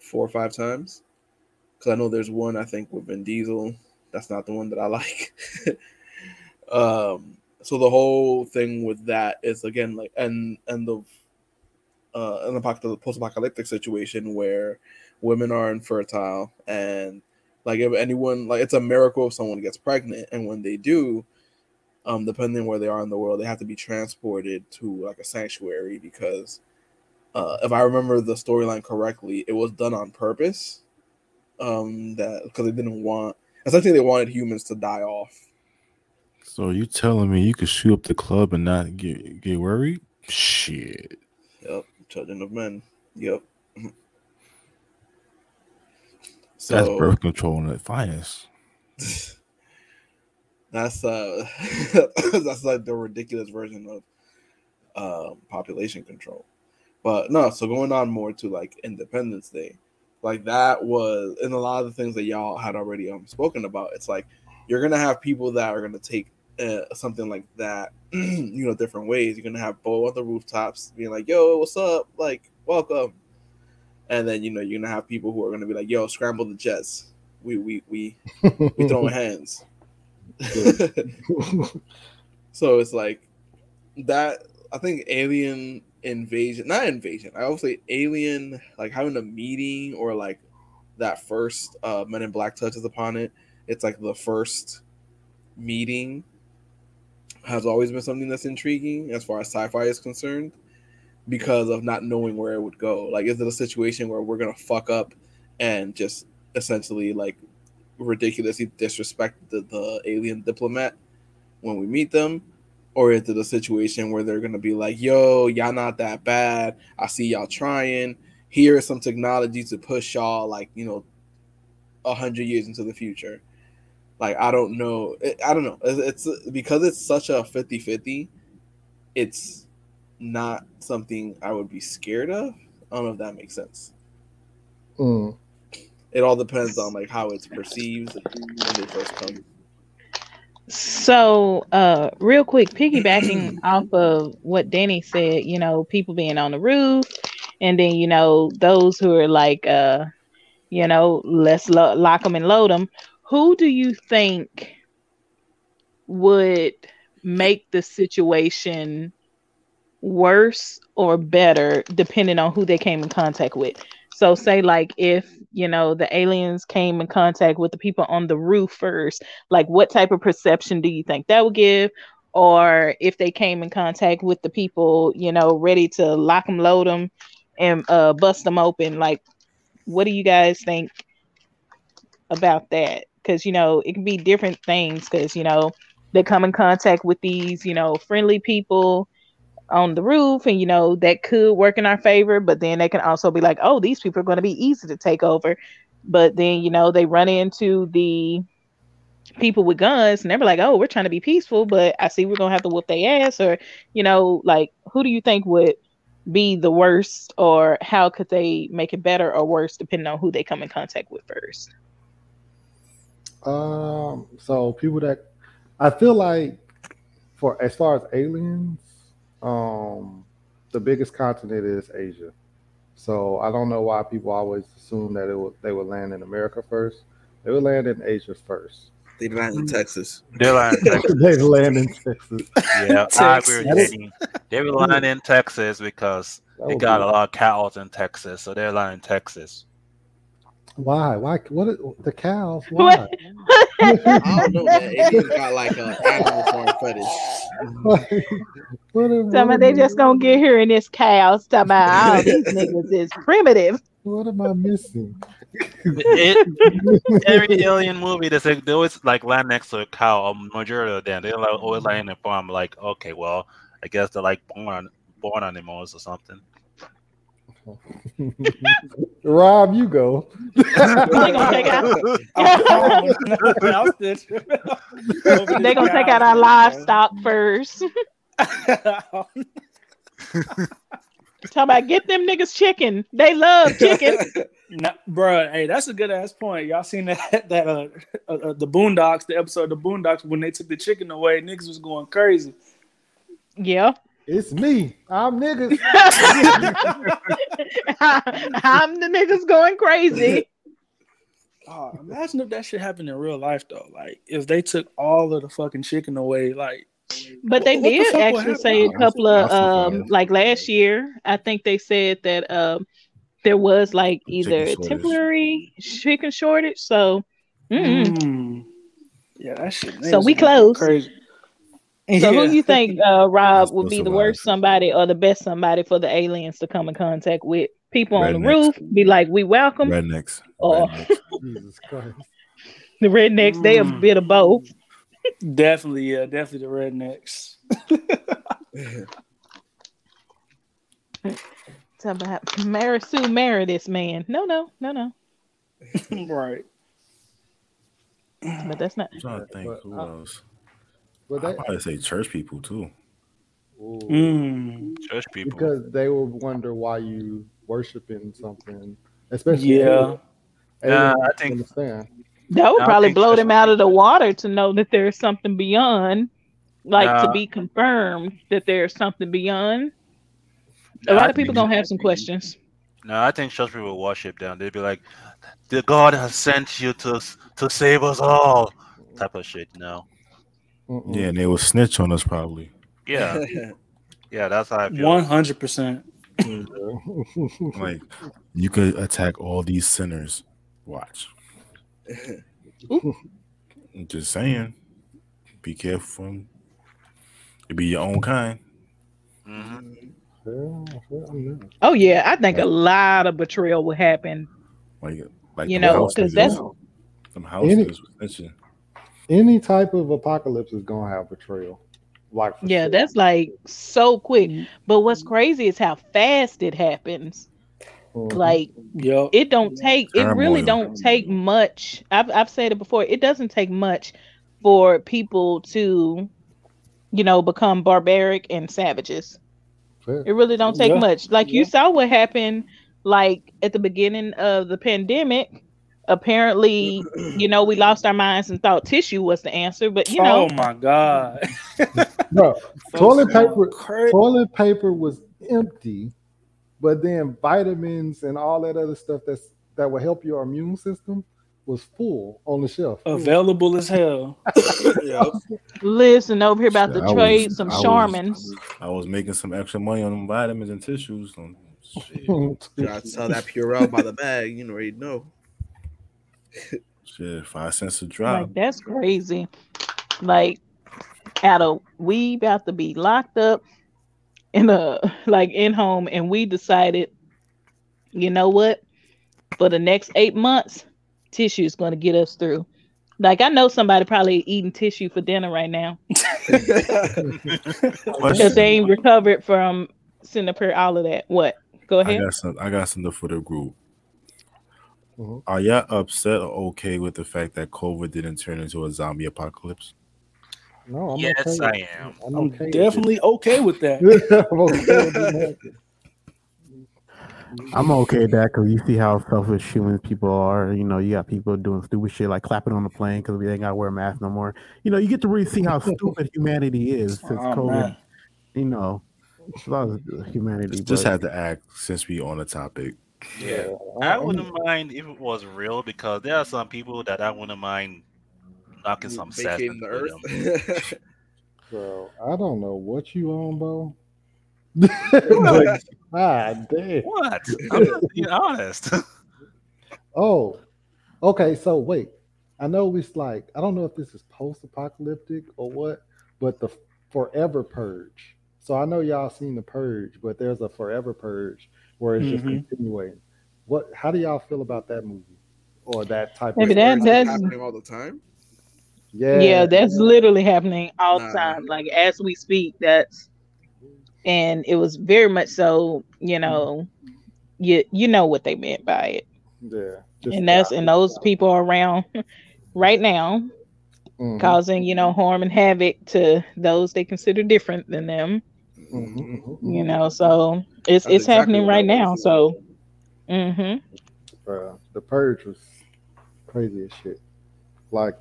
4 or 5 times, because I know there's one I think with Vin Diesel. That's not the one that I like. So the whole thing with that is again like the post-apocalyptic situation where women are infertile, and like if anyone, like it's a miracle if someone gets pregnant, and when they do, depending on where they are in the world, they have to be transported to like a sanctuary because if I remember the storyline correctly, it was done on purpose. That because they didn't want, essentially they wanted humans to die off. So you telling me you could shoot up the club and not get worried? Shit. Yep. Children of men. Yep. So, that's birth control in the finest. That's like the ridiculous version of population control. But no, so going on more to like Independence Day, like that was, and a lot of the things that y'all had already spoken about, it's like you're gonna have people that are gonna take something like that, you know, different ways. You're gonna have Bo on the rooftops being like, "Yo, what's up? Like, welcome." And then, you know, you're gonna have people who are gonna be like, "Yo, scramble the jets. We throwing hands." So it's like that. I think alien invasion, not invasion. I always say alien, like having a meeting or like that first Men in Black touches upon it. It's like the first meeting has always been something that's intriguing as far as sci-fi is concerned because of not knowing where it would go. Like, is it a situation where we're going to fuck up and just essentially like ridiculously disrespect the alien diplomat when we meet them? Or is it a situation where they're going to be like, "Yo, y'all not that bad. I see y'all trying. Here is some technology to push y'all like, you know, 100 years into the future." Like, I don't know. I don't know. It's because it's such a 50-50, it's not something I would be scared of. I don't know if that makes sense. Mm. It all depends on like how it's perceived when they first come. So real quick, piggybacking off of what Danny said, you know, people being on the roof, and then, you know, those who are like, you know, let's lock them and load them. Who do you think would make the situation worse or better depending on who they came in contact with? So say like if, you know, the aliens came in contact with the people on the roof first, like what type of perception do you think that would give? Or if they came in contact with the people, you know, ready to lock them, load them, and bust them open, like what do you guys think about that? Because, you know, it can be different things because, you know, they come in contact with these, you know, friendly people on the roof, and, you know, that could work in our favor, but then they can also be like, "Oh, these people are going to be easy to take over," but then, you know, they run into the people with guns and they're like, "Oh, we're trying to be peaceful, but I see we're going to have to whoop their ass." Or, you know, like who do you think would be the worst, or how could they make it better or worse depending on who they come in contact with first? So people that I feel like, for as far as aliens, the biggest continent is Asia. So I don't know why people always assume that they would land in America first. They would land in Asia first. They land in Texas. They land in Texas. They land in Texas. Yeah, Texas. I agree with Danny. They were lying in Texas because they got a lot of cows in Texas, so they're lying in Texas. Why? Why? What? The cows? Why? I don't know, man. It got like an animal farm fetish. What they just gonna get here in this cows talking about all these niggas is primitive. What am I missing? Every alien movie, they always like land next to a cow. A majority of them, they like, always land in the farm. Like, okay, well, I guess they're like born animals or something. Rob, you go. They're gonna take out our livestock first. Talk about get them niggas chicken. They love chicken. Nah, bro, hey, that's a good ass point. Y'all seen that the Boondocks, the episode of the Boondocks when they took the chicken away, niggas was going crazy. Yeah. It's me. I'm niggas. I'm the niggas going crazy. Imagine if that shit happened in real life, though. Like, if they took all of the fucking chicken away, like. But they did actually say a couple of, like last year, I think they said that there was like either temporary chicken shortage. So, yeah, that shit. So we close. Crazy. So who do you think, Rob, would be the worst somebody or the best somebody for the aliens to come in contact with? People on the roof be like, we welcome. Rednecks. Or Jesus Christ. The rednecks, they a bit of both. Definitely, yeah, definitely the rednecks. Talk about Mary Sue, marry this man. No. Right. But that's not. I'm trying to think who else. But I probably say church people too. Church people, because they will wonder why you worshiping something, especially. Yeah. I think. Understand. That would probably blow them out of the water to know that there's something beyond, like to be confirmed that there's something beyond. A lot of people gonna have some questions. No, I think church people will worship down. They'd be like, "The God has sent you to save us all," type of shit. No. Yeah, and they will snitch on us probably. Yeah, yeah, that's how I feel. 100%. Like, you could attack all these sinners. Watch. I'm just saying, be careful. It be your own kind. Mm-hmm. Oh yeah, I think a lot of betrayal will happen. Like you know, because that's some houses. Any type of apocalypse is gonna have betrayal. Like, yeah, sure. That's like so quick. But what's crazy is how fast it happens. Like, it don't take. It really don't take much. I've said it before. It doesn't take much for people to, you know, become barbaric and savages. Fair. It really don't take much. Like you saw what happened, like at the beginning of the pandemic. Apparently, you know, we lost our minds and thought tissue was the answer. But you know, oh my god, bro, toilet paper was empty. But then vitamins and all that other stuff that will help your immune system was full on the shelf. Available as hell. Listen, over here about to trade some Charmins. I was making some extra money on them vitamins and tissues. Shit. I saw that Purell by the bag. You already know. Shit, 5 cents a drop. Like, that's crazy. Like, we about to be locked up. In home, and we decided, you know what? For the next 8 months, tissue is going to get us through. Like, I know somebody probably eating tissue for dinner right now because they ain't recovered from sitting up here all of that. What? Go ahead. I got something for the group. Are y'all upset or okay with the fact that COVID didn't turn into a zombie apocalypse? No, yes, okay. I am. I'm definitely okay with that. I'm okay with that because you see how selfish human people are. You know, you got people doing stupid shit like clapping on the plane because we ain't got to wear masks no more. You know, you get to really see how stupid humanity is since COVID. Man. You know, a lot of humanity. Just had to act since we on the topic. Yeah, I wouldn't mind if it was real because there are some people that I wouldn't mind knocking some sap in the earth. Bro, I don't know what you on, Bo. Like, God damn. What? I'm just being honest. Oh, okay. So wait, I know it's like, I don't know if this is post-apocalyptic or what, but the forever purge. So I know y'all seen the purge, but there's a forever purge where it's just continuing. What? How do y'all feel about that movie or that type of thing? That's happening all the time. Yeah, that's literally happening all the time. Like, as we speak, and it was very much so, you know, you know what they meant by it. Yeah. Those people are around right now causing, you know, harm and havoc to those they consider different than them. You know, so it's exactly happening right now. So, the purge was crazy as shit. Like,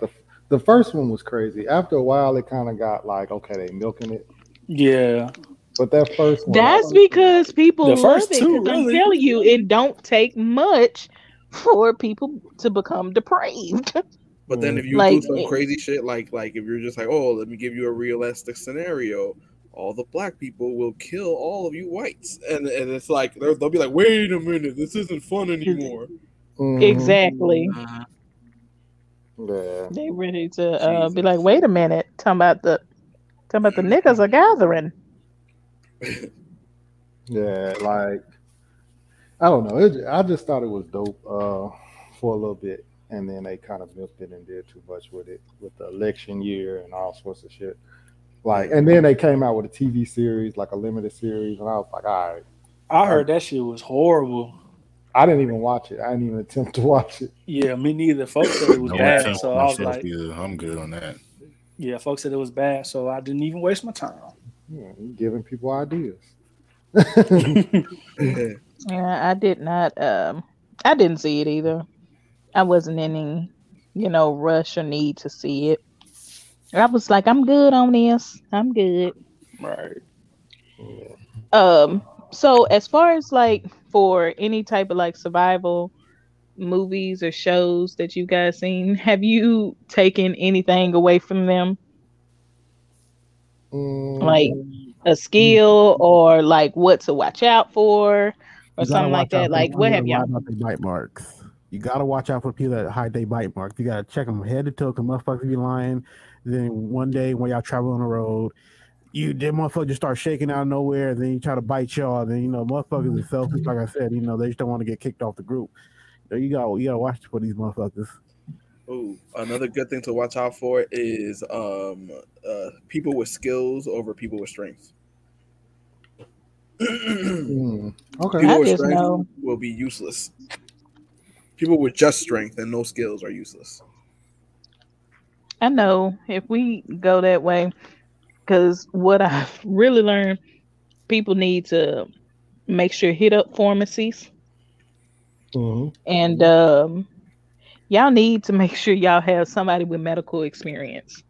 the first one was crazy. After a while, it kind of got like, okay, they milking it. Yeah. But that first one. That's because people love it. Really. I'm telling you, it don't take much for people to become depraved. But then if you like, do some crazy shit, like if you're just like, oh, let me give you a realistic scenario, all the black people will kill all of you whites. And it's like, they'll be like, wait a minute, this isn't fun anymore. Exactly. Yeah. They ready to be like, wait a minute, talking about the niggas are gathering. Yeah, like, I don't know. I just thought it was dope for a little bit. And then they kind of milked it and did too much with it, with the election year and all sorts of shit. Like, and then they came out with a TV series, like a limited series, and I was like, all right. I heard that shit was horrible. I didn't even watch it. I didn't even attempt to watch it. Yeah, me neither. Folks said it was bad, so I was like, either. I'm good on that. Yeah, folks said it was bad, so I didn't even waste my time. Yeah, you're giving people ideas. Yeah, I did not. I didn't see it either. I wasn't in any, rush or need to see it. I was like, I'm good on this. I'm good. Right. Yeah. So as far as like for any type of like survival movies or shows that you guys seen, have you taken anything away from them? Like a skill or like what to watch out for or something like that? Like what have y'all? Bite marks. You gotta watch out for people that hide their bite marks. You gotta check them head to toe. Cause motherfuckers be lying. Then one day when y'all travel on the road, that motherfucker just start shaking out of nowhere. And then you try to bite y'all. Then motherfuckers are selfish. Like I said, they just don't want to get kicked off the group. So you gotta watch for these motherfuckers. Oh, another good thing to watch out for is people with skills over people with strength. Okay, people with strength will be useless. People with just strength and no skills are useless. I know if we go that way, because what I've really learned, people need to make sure hit up pharmacies. Mm-hmm. And y'all need to make sure y'all have somebody with medical experience.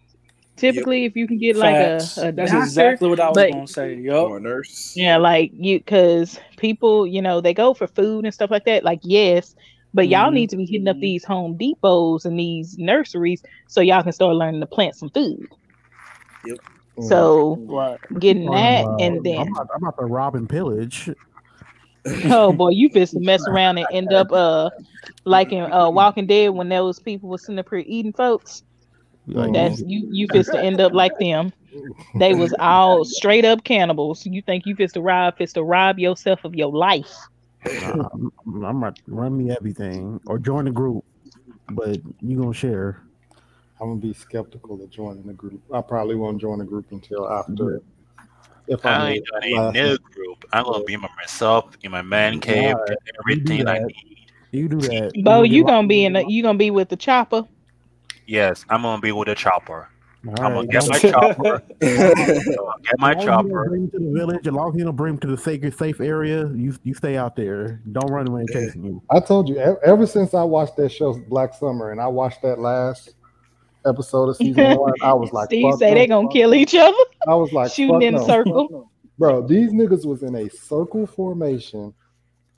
Typically, if you can get facts. Like a doctor, that's exactly what I was going to say. Or a nurse. Yeah, like you, because people, they go for food and stuff like that. Like, yes. But y'all need to be hitting up these Home Depots and these nurseries so y'all can start learning to plant some food. Yep. So getting that and then... I'm about to rob and pillage. Oh, boy, you just mess around and end up like in Walking Dead when those people were sitting up here eating folks. That's you fist to end up like them. They was all straight up cannibals. You think you fist to rob yourself of your life. I'm about to run me everything or join the group, but you gonna share. I'm gonna be skeptical of joining the group. I probably won't join the group until after. If I ain't joining no group, I'm gonna be by myself in my man cave, right. Everything I need. You do that, Bo. You gonna be with the chopper. Yes, I'm gonna be with the chopper. Right. I'm gonna get my chopper. Bring him to the village. As long as you don't bring him to the sacred, safe area, you stay out there. Don't run away and chasing you. I told you. Ever since I watched that show Black Summer, and I watched that last episode of season 1, I was like, "Steve say they gonna kill each other." I was like, shooting in a circle. Bro, these niggas was in a circle formation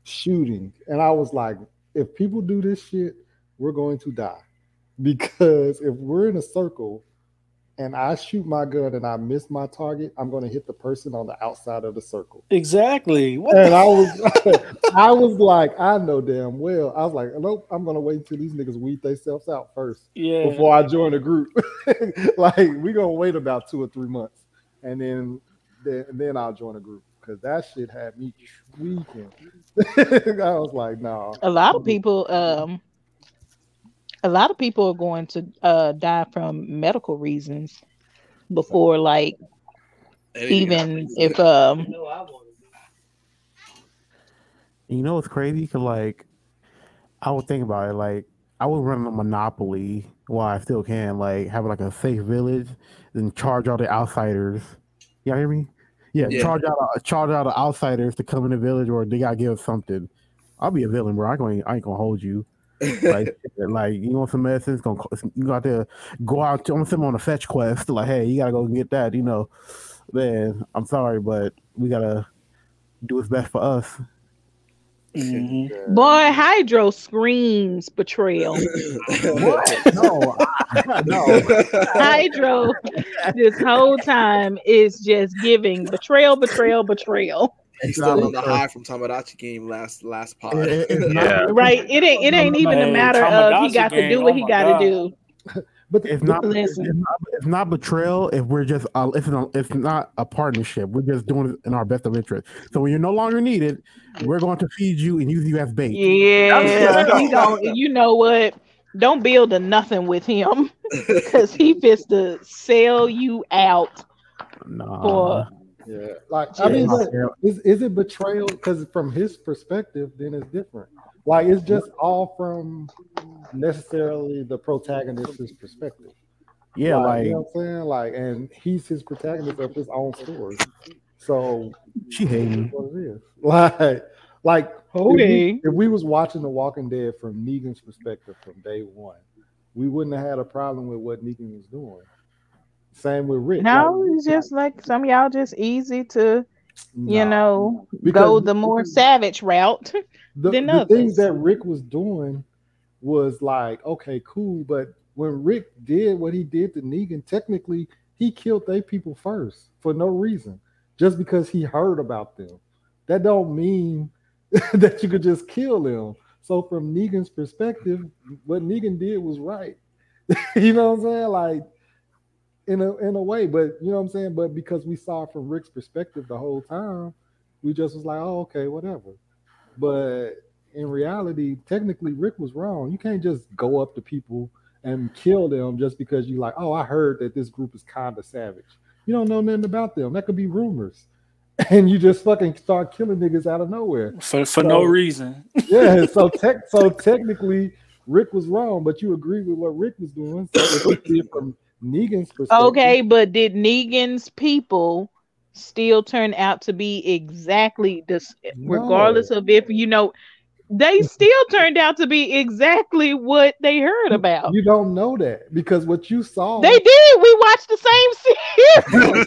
shooting, and I was like, "If people do this shit, we're going to die," because if we're in a circle and I shoot my gun and I miss my target, I'm going to hit the person on the outside of the circle. Exactly. I was like, I know damn well. I was like, nope, I'm going to wait until these niggas weed themselves out first before I join the group. Like, we're going to wait about 2 or 3 months, and then I'll join a group, because that shit had me tweaking. I was like, no. A lot of people are going to die from medical reasons before, like, even if what's crazy? Cause like, I would think about it. Like, I would run a monopoly while I still can. Like, have like a safe village, then charge all the outsiders. Y'all hear me? Yeah. Charge out the outsiders to come in the village, or they gotta give us something. I'll be a villain, bro. I ain't gonna hold you. like you want some medicine? It's gonna go out. I'm gonna send them on a fetch quest. Like, hey, you gotta go get that. Man, I'm sorry, but we gotta do what's best for us. Mm-hmm. Boy, Hydro screams betrayal. What? No. Hydro this whole time is just giving betrayal. He's still on the high from Tamagotchi game last pod. Yeah. Right. It ain't even a matter of he got to do what he got to do. But if not betrayal, if we're just it's not a partnership. We're just doing it in our best of interest. So when you're no longer needed, we're going to feed you and use you as bait. Yeah, you know what? Don't build a nothing with him because he fits to sell you out. Is it betrayal? Because from his perspective, then it's different. Like, it's just all from necessarily the protagonist's perspective. Yeah, you know what I'm saying? Like, and he's his protagonist of his own story. So she hates me. What it is. Like if we was watching The Walking Dead from Negan's perspective from day one, we wouldn't have had a problem with what Negan was doing. Same with Rick. No, like, it's just like some of y'all just easy to, go the more savage route. The things that Rick was doing was like, okay, cool, but when Rick did what he did to Negan, technically he killed their people first for no reason, just because he heard about them. That don't mean that you could just kill them. So from Negan's perspective, what Negan did was right. You know what I'm saying? Like, in a way, but you know what I'm saying? But because we saw it from Rick's perspective the whole time, we just was like, oh, okay, whatever. But in reality, technically, Rick was wrong. You can't just go up to people and kill them just because you like, oh, I heard that this group is kind of savage. You don't know nothing about them. That could be rumors. And you just fucking start killing niggas out of nowhere. For no reason. Yeah, so technically, Rick was wrong, but you agree with what Rick was doing. So from Negan's perspective. Okay, but did Negan's people still turn out to be exactly this, regardless of if they still turned out to be exactly what they heard about? You don't know that because what you saw, they did. We watched the same series.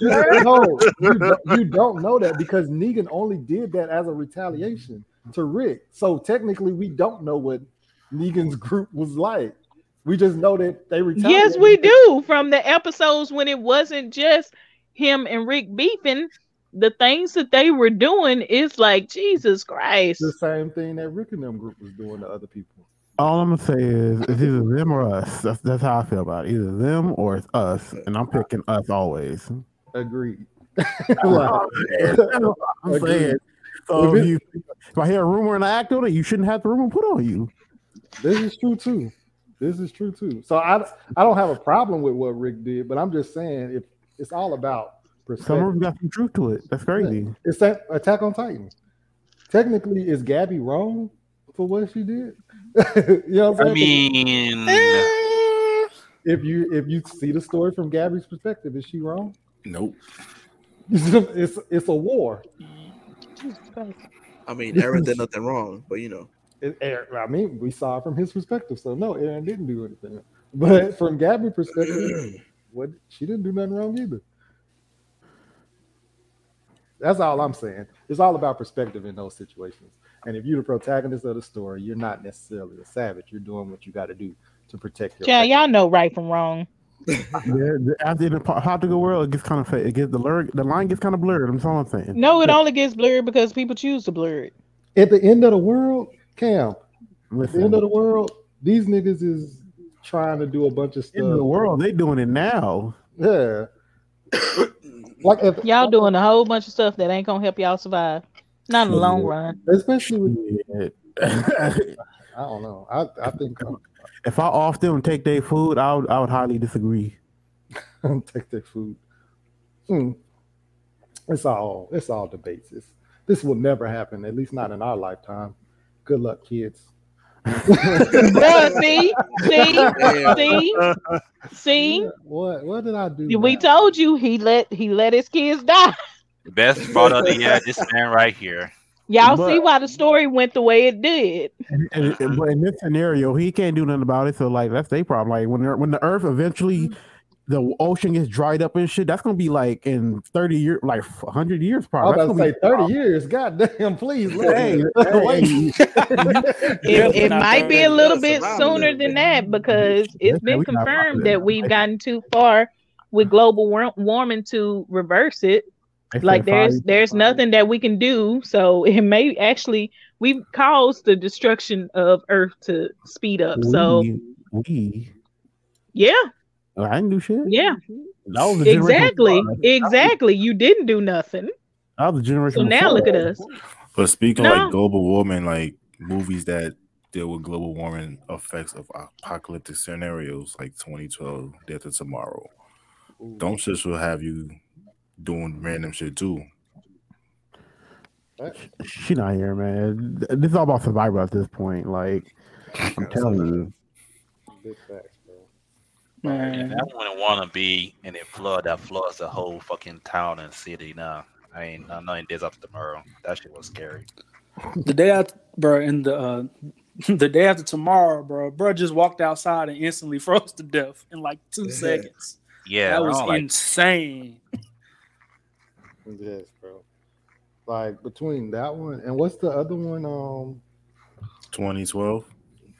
You don't know that because Negan only did that as a retaliation to Rick. So technically, we don't know what Negan's group was like. We just know that they retaliated. Yes, we do. From the episodes when it wasn't just him and Rick beefing, the things that they were doing is like, Jesus Christ. The same thing that Rick and them group was doing to other people. All I'm going to say is it's either them or us. That's how I feel about it. Either them or it's us. And I'm picking us always. Agreed. I'm saying. So if I hear a rumor and I act on it, you shouldn't have the rumor put on you. This is true too. So I don't have a problem with what Rick did, but I'm just saying if it's all about perspective. Some of them got some truth to it. That's crazy. Yeah. It's that Attack on Titan. Technically, is Gabby wrong for what she did? You know what I'm saying? I mean, if you see the story from Gabby's perspective, is she wrong? Nope. It's a war. I mean, Aaron did nothing wrong, but we saw it from his perspective, so no, Aaron didn't do anything. But from Gabby's perspective, she didn't do nothing wrong either. That's all I'm saying. It's all about perspective in those situations. And if you're the protagonist of the story, you're not necessarily a savage. You're doing what you got to do to protect your. Yeah, y'all know right from wrong. After the practical world, it gets kind of the line gets kind of blurred. That's all I'm saying. No, it only gets blurred because people choose to blur it. At the end of the world, Cam. At the end of the world, these niggas is trying to do a bunch of stuff in the world. They doing it now. Yeah. Like y'all doing a whole bunch of stuff that ain't gonna help y'all survive. Not in the long run. Especially with I don't know. I think if I off them and take their food, I would highly disagree. Take their food. It's all debates. This will never happen, at least not in our lifetime. Good luck, kids. See. What did I do? We told you he let his kids die. The best part of this man right here. Y'all see why the story went the way it did. But in this scenario, he can't do nothing about it. So like that's their problem. Like when the Earth eventually the ocean gets dried up and shit, that's gonna be like in 30 years, like 100 years probably. I was about to say 30 years, goddamn, please. Hey, it might be a little bit sooner than that because it's been confirmed that we've gotten too far with global warming to reverse it. Like there's nothing that we can do, so it may actually we've caused the destruction of Earth to speed up. So yeah. I didn't do shit. Yeah. Exactly. You didn't do nothing. I was the generation. So now look at us. But speaking of like global warming, like movies that deal with global warming effects of apocalyptic scenarios, like 2012, Day After Tomorrow. Don't shit will have you doing random shit too. She not here, man. This is all about survival at this point. Like I'm telling you. Big facts. Man. I wouldn't want to be in a flood that floods the whole fucking town and city. Now, I mean, I'm not in Days After Tomorrow. That shit was scary. The day after, bro, in the day after tomorrow, bro, just walked outside and instantly froze to death in like 2 seconds. Yeah, that was insane. Yes, bro. Like between that one and what's the other one? 2012.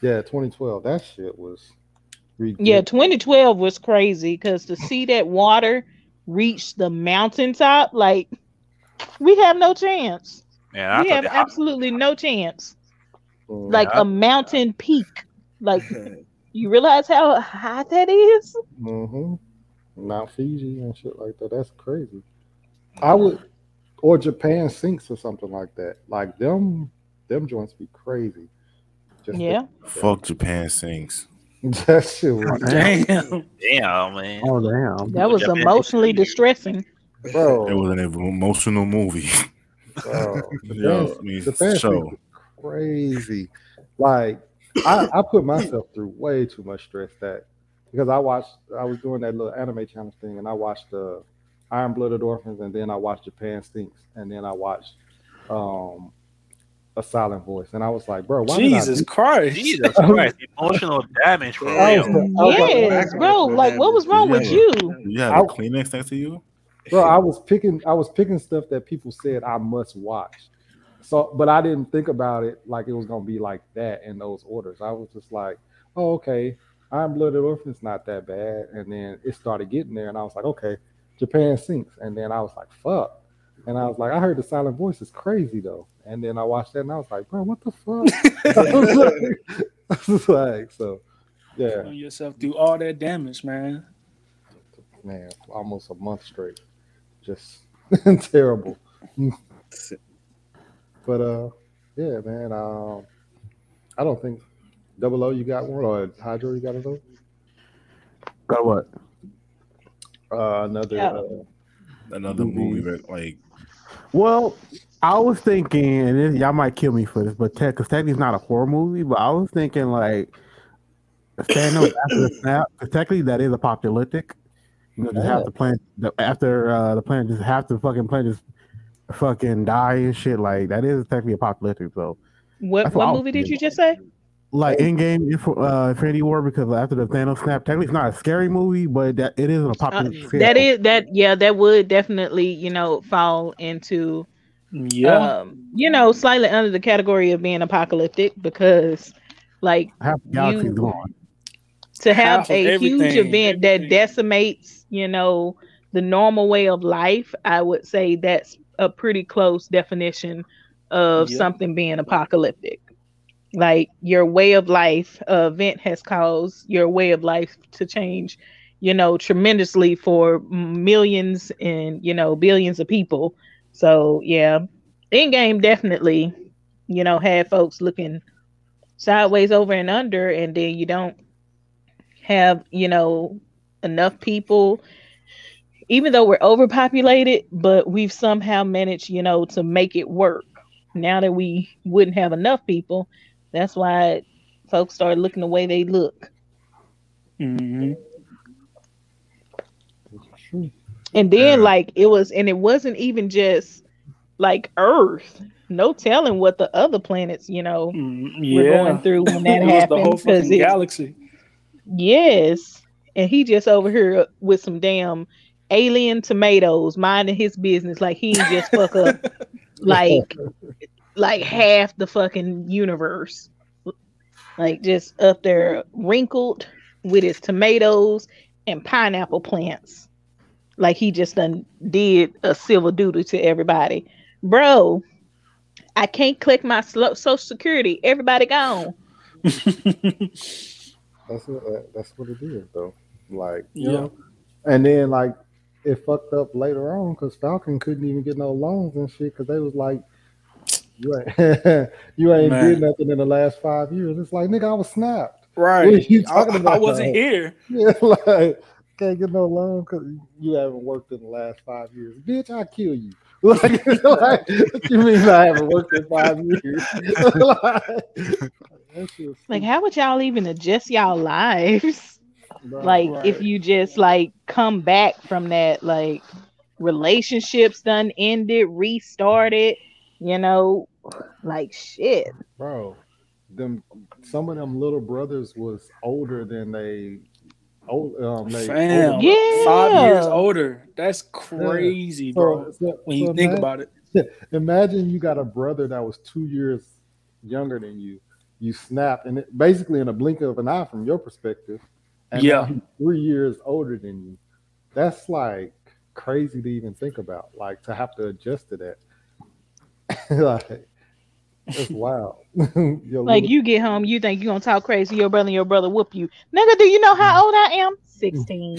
Yeah, 2012. That shit was. Yeah, 2012 was crazy because to see that water reach the mountaintop, like we have no chance. Man, we have absolutely no chance. Like a mountain peak. Like you realize how hot that is? Mm-hmm. Mount Fiji and shit like that. That's crazy. I would, or Japan sinks or something like that. Like them joints be crazy. Just fuck Japan sinks. That shit was damn, man. Oh, damn. That was emotionally distressing, bro. It was an emotional movie. Bro, the crazy. Like I put myself through way too much stress that because I was doing that little anime channel thing and I watched Iron Blooded Orphans and then I watched Japan Stinks and then I watched A Silent Voice, and I was like, bro, why Jesus Christ, emotional damage for real. Yes, bro, like what was wrong with you? You had a Kleenex next to you, bro. I was picking stuff that people said I must watch, so but I didn't think about it like it was gonna be like that in those orders. I was just like, oh, okay, I'm Blooded Orphan's not that bad, and then it started getting there, and I was like, okay, Japan sinks, and then I was like, fuck. And I was like, I heard The Silent Voice is crazy though. And then I watched that and I was like, bro, what the fuck? I was like, so yeah. You yourself do all that damage, man. Man, almost a month straight. Just terrible. But yeah, man. I don't think Double O you got one or Hydro you got another? Got what? Another movie, but like, well, I was thinking, and y'all might kill me for this, but because technically it's not a horror movie, but I was thinking like Thanos after the snap, technically that is apocalyptic. You know, just have the planet after the planet just have to fucking planet just fucking die and shit. Like that is technically apocalyptic. So, what movie did you just say? Like Endgame, Infinity War, because after the Thanos snap, technically it's not a scary movie, but that it is an apocalyptic. That would definitely, you know, fall into, you know, slightly under the category of being apocalyptic because, like, to have a huge event that decimates, you know, the normal way of life, I would say that's a pretty close definition of something being apocalyptic. Like your way of life, event has caused your way of life to change, you know, tremendously for millions and, you know, billions of people. So, yeah, Endgame definitely, you know, had folks looking sideways over and under, and then you don't have, you know, enough people, even though we're overpopulated, but we've somehow managed, you know, to make it work. Now that we wouldn't have enough people, that's why folks start looking the way they look. Mm-hmm. And then, like, it wasn't even just, like, Earth. No telling what the other planets, you know, were going through when that happened. It was the whole fucking galaxy. Yes. and he just over here with some damn alien tomatoes minding his business, like he just fuck up like half the fucking universe, like just up there wrinkled with his tomatoes and pineapple plants, like he just done did a civil duty to everybody. Bro, I can't click my social security, everybody gone. That's what it is though, like you know? And then like it fucked up later on because Falcon couldn't even get no loans and shit because they was like, you ain't did nothing in the last 5 years. It's like, nigga, I was snapped. Right. What are you talking about? I wasn't here. Yeah, like, can't get no loan because you haven't worked in the last 5 years. Bitch, I'll kill you. Like what you mean I haven't worked in 5 years? Like, how would y'all even adjust y'all lives? Right. If you just like come back from that, like relationships done ended, restarted, you know, like shit. Bro, some of them little brothers was older than they Fam, yeah. 5 years older. That's crazy, bro. So think about it. Imagine you got a brother that was 2 years younger than you. You snapped, and it, basically in a blink of an eye from your perspective. And he's 3 years older than you. That's like crazy to even think about. Like to have to adjust to that. Like that's wild. Like you get home, you think you're gonna talk crazy to your brother and your brother whoop you. Nigga, do you know how old I am? 16.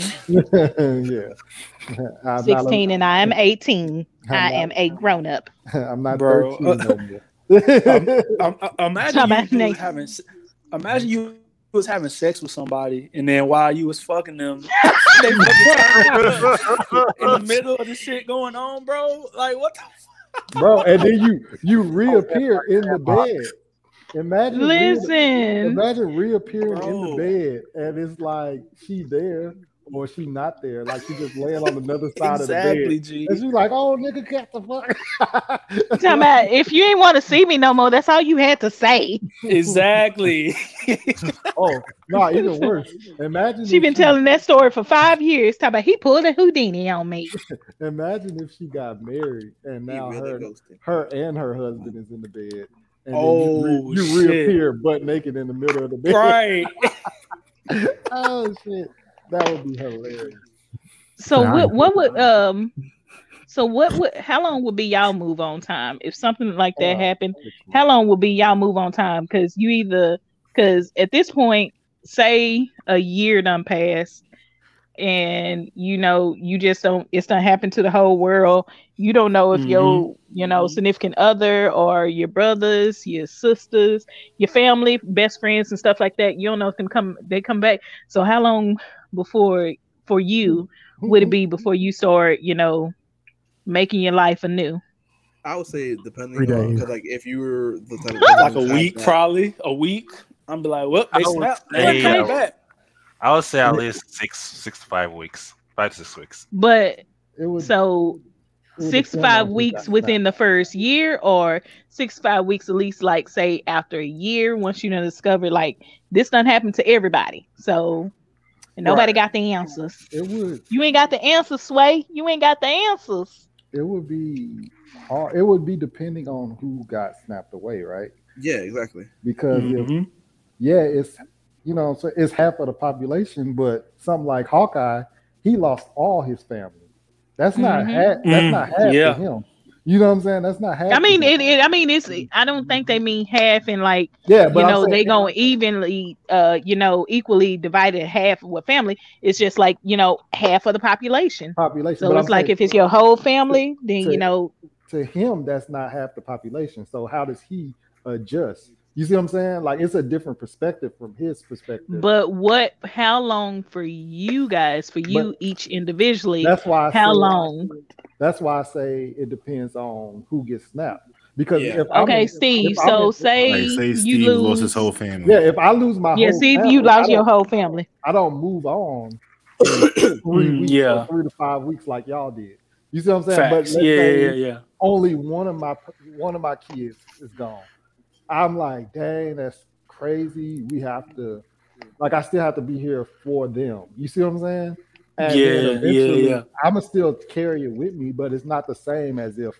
I'm 16 and I am 18. I am a grown up. I'm not 13 no more. Imagine you was having sex with somebody, and then while you was fucking them, they in the middle of the shit going on, bro. Like what the fuck? Bro, and then you reappear in the bed. Imagine reappearing in the bed, and it's like she there or she not there, like she just laying on another side of the bed. G. And she's like, "Oh, nigga, got the fuck." If you ain't want to see me no more, that's all you had to say. Exactly. Oh no, even worse. Imagine she been telling that story for 5 years. Talking about he pulled a Houdini on me. Imagine if she got married and now her and her husband is in the bed, and you reappear butt naked in the middle of the bed. Right. Oh shit. That would be hilarious. So how long would be y'all move on time if something like that happened? How long would be y'all move on time? Because at this point, say a year done passed, and you know you just don't. It's done happened to the whole world. You don't know if your significant other or your brothers, your sisters, your family, best friends, and stuff like that. You don't know if they come back. So how long before for you would it be before you start making your life anew? I would say depending on, because like if you were the type of like a week, I'm be like, well, they snapped, they came back. I would say at least 6 to 5 weeks, 5 to 6 weeks. But it was so 6 to 5 weeks within the first year, or 6 to 5 weeks at least, like say after a year, once you discover like this done happened to everybody. So. And nobody got the answers. It would. You ain't got the answers, Sway. You ain't got the answers. It would be hard. It would be depending on who got snapped away, right? Yeah, exactly. Because it's so it's half of the population, but something like Hawkeye, he lost all his family. That's not half. That's not half to him. You know what I'm saying? That's not half. I mean, it's. I don't think they mean half in like. Yeah, but they gonna evenly, equally divided half of what family. It's just like half of the population. So it's like if it's your whole family, then To him, that's not half the population. So how does he adjust? You see what I'm saying? Like it's a different perspective from his perspective. But how long for you guys, for you each individually? That's why how long? That's why I say it depends on who gets snapped. Because say Steve lost his whole family. Yeah, if I lose my whole family. Yeah, you lost your whole family. I don't move on 3 weeks or 3 to 5 weeks like y'all did. You see what I'm saying? Facts. But only one of my kids is gone. I'm like, dang, that's crazy. We have to Like, I still have to be here for them. You see what I'm saying? And yeah. I'm going to still carry it with me, but it's not the same as if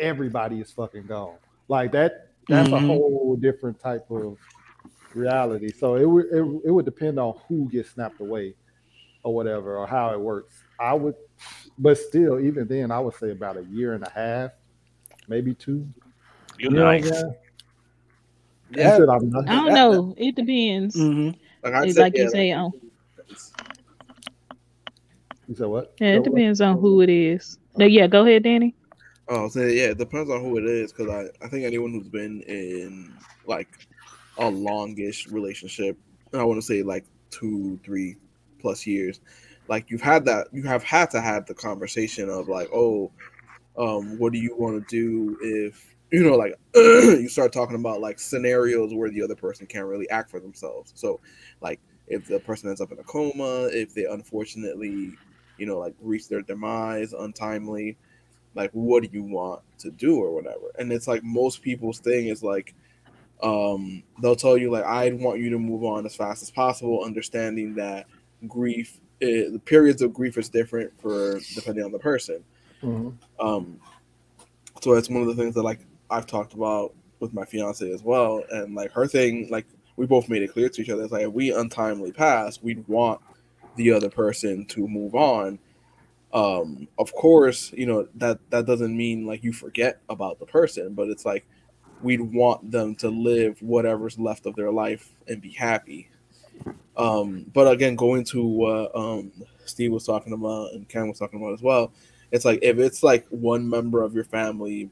everybody is fucking gone. Like, that's a whole different type of reality. So it would depend on who gets snapped away or whatever, or how it works. I would, but still, even then, I would say about 1.5 years, maybe 2. Yeah. I don't know. It depends. Mm-hmm. Like you say. You said what? Yeah, it depends on who it is. But yeah, go ahead, Danny. Oh, so yeah, it depends on who it is, because I think anyone who's been in like a longish relationship, I want to say like 2-3+ years, like you have had to have the conversation of like, oh, what do you want to do if, you know, like you start talking about like scenarios where the other person can't really act for themselves. So like if the person ends up in a coma, if they unfortunately, you know, like reach their demise untimely, like what do you want to do or whatever. And it's like most people's thing is like they'll tell you like, I want you to move on as fast as possible, understanding that grief, the periods of grief is different for depending on the person. Mm-hmm. So it's one of the things that like I've talked about with my fiance as well, and like her thing, like we both made it clear to each other, it's like if we untimely pass, we want the other person to move on. Of course, you know, that doesn't mean like you forget about the person, but it's like we'd want them to live whatever's left of their life and be happy. But again, going to what Steve was talking about and Cam was talking about as well, it's like if it's like one member of your family,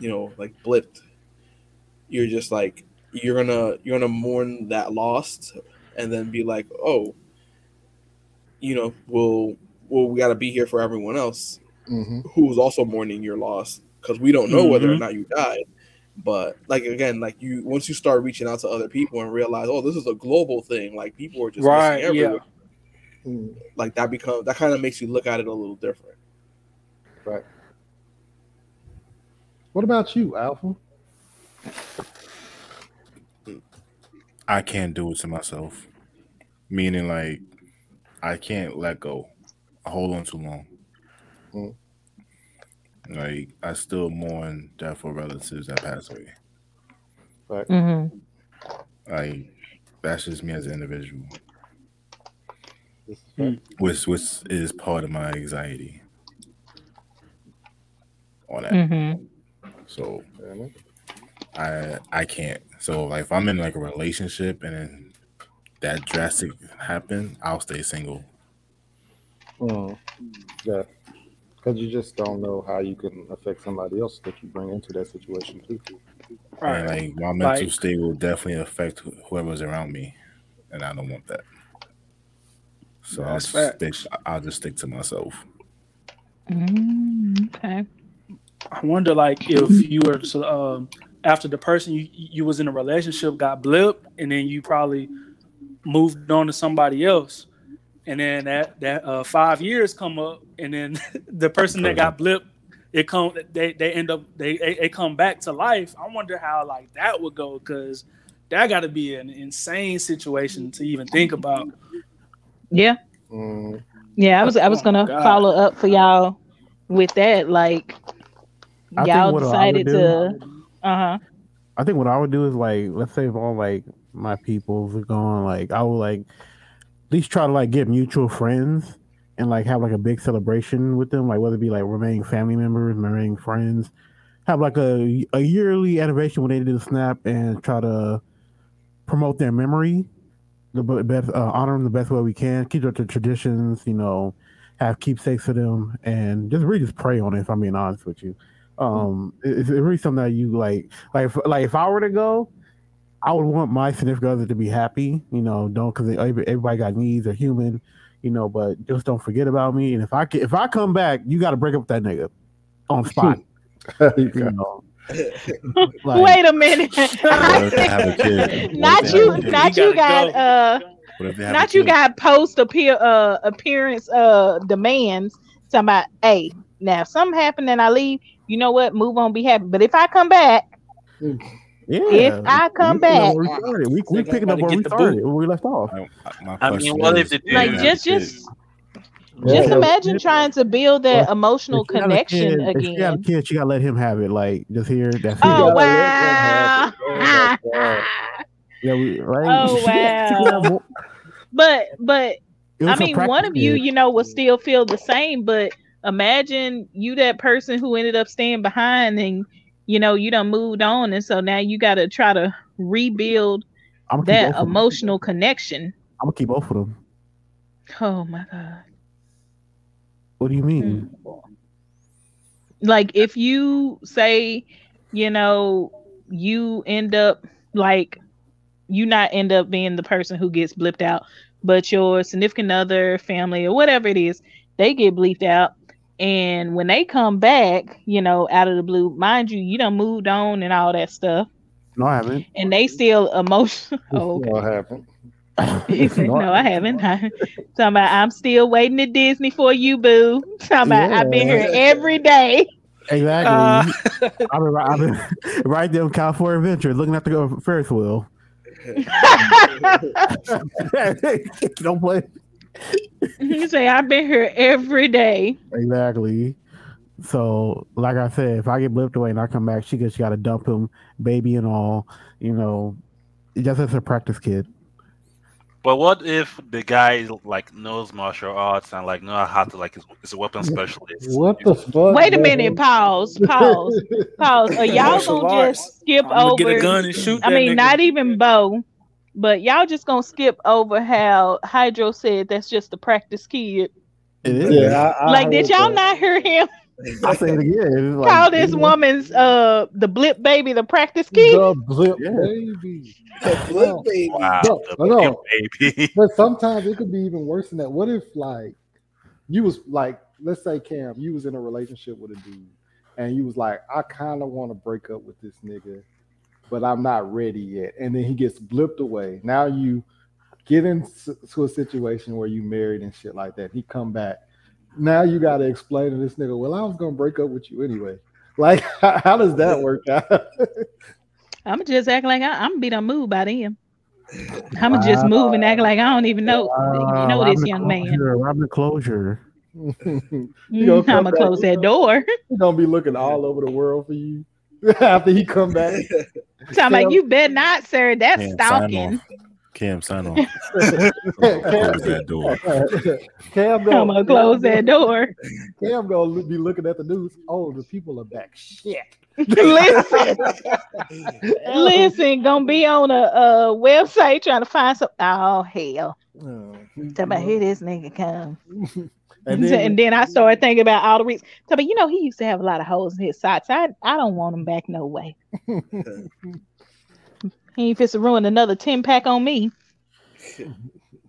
you know, like blipped, you're just like you're gonna mourn that loss and then be like, oh, you know, we gotta be here for everyone else who's also mourning your loss, because we don't know whether or not you died. But like again, like you, once you start reaching out to other people and realize, oh, this is a global thing, like people are just missing everywhere. Yeah. Like that kind of makes you look at it a little different. Right. What about you, Alpha? I can't do it to myself. Meaning, like, I can't let go. I hold on too long. Mm. Like, I still mourn death for relatives that passed away. Right. Mm-hmm. Like, that's just me as an individual, which is part of my anxiety on that. Mm-hmm. So I can't. So like if I'm in like a relationship and then that drastic happen, I'll stay single. Oh, yeah. Because you just don't know how you can affect somebody else that you bring into that situation too. Right. Like my mental state will definitely affect whoever's around me, and I don't want that. So I'll just stick to myself. Okay. I wonder, like, if you were to, after the person you was in a relationship got blipped, and then you probably moved on to somebody else, and then that 5 years come up, and then the person that got blipped, they come back to life. I wonder how like that would go, because that got to be an insane situation to even think about. Yeah. Yeah, I was gonna follow up for y'all with that, like. Y'all decided to. I think what I would do is like, let's say if all like my peoples are gone, like I would like at least try to like get mutual friends and like have like a big celebration with them, like whether it be like remaining family members, remaining friends, have like a yearly anniversary when they did a snap and try to promote their memory, the best honor them the best way we can, keep up the traditions, you know, have keepsakes for them, and just really just pray on it. If I'm being honest with you. It's really something that you like if I were to go, I would want my significant other to be happy, you know, because everybody got needs, they're human, you know, but just don't forget about me. And if I come back, you got to break up with that nigga on spot. You know? Like, wait a minute. Not you got post appearance demands. Talking about, hey, now if something happened and I leave, you know what? Move on, be happy. But if I come back, Yeah. If I come back, we picking up where we started, where we left off. I mean, what if they do? Like just imagine trying to build that emotional connection again. If you got a kid, you gotta let him have it. Like just hear that. Oh wow! Yeah, right. Oh wow! But I mean, one of you know, will still feel the same. But imagine you that person who ended up staying behind and. You know, you done moved on, and so now you got to try to rebuild that emotional connection. I'm going to keep both of them. Oh, my God. What do you mean? Like, if you say, you know, you end up, like, you not end up being the person who gets blipped out, but your significant other, family, or whatever it is, they get bleeped out. And when they come back, you know, out of the blue, mind you, you done moved on and all that stuff. No, I haven't. And they still emotional. Oh, okay. No, I haven't. Talking about, I'm still waiting at Disney for you, boo. Talking about, I've been here every day. Exactly. I've been right there on California Adventure, looking at the Ferris wheel. Don't play. You say I've been here every day. Exactly. So, like I said, if I get blipped away and I come back, she just got to dump him, baby and all. You know, just as a practice kid. But what if the guy like knows martial arts and like know how to like is a weapon specialist? What the fuck? Wait a minute. Pause. Are y'all gonna just skip over? Get a gun and shoot. I mean, nigga. Not even Bo. But y'all just gonna skip over how Hydro said that's just a practice kid. It is. Yeah, I did y'all not hear him? I say it again. Like, call this woman's the blip baby the practice kid. The blip baby. The blip baby. Wow, the blip baby. But sometimes it could be even worse than that. What if like you was like, let's say Cam, you was in a relationship with a dude, and you was like, I kind of want to break up with this nigga. But I'm not ready yet. And then he gets blipped away. Now you get into a situation where you married and shit like that. He come back. Now you got to explain to this nigga, well, I was going to break up with you anyway. Like, how does that work out? I'm just acting like I'm going to be done moved by them. I'm going to just move and act like I don't even know this young man. I'm the closure. I'm going to close that door. He's going to be looking all over the world for you. After he come back, so I'm like, you better not, sir. That's stalking. Cam, sign on. Close that door. Cam, gonna close that door. Cam gonna be looking at the news. Oh, the people are back. Shit. Listen. Gonna be on a website trying to find some. Oh hell! Somebody hear this nigga come. And then I started thinking about all the reasons. So, but you know, he used to have a lot of holes in his socks. I don't want him back no way. He ain't fit to ruin another 10-pack on me.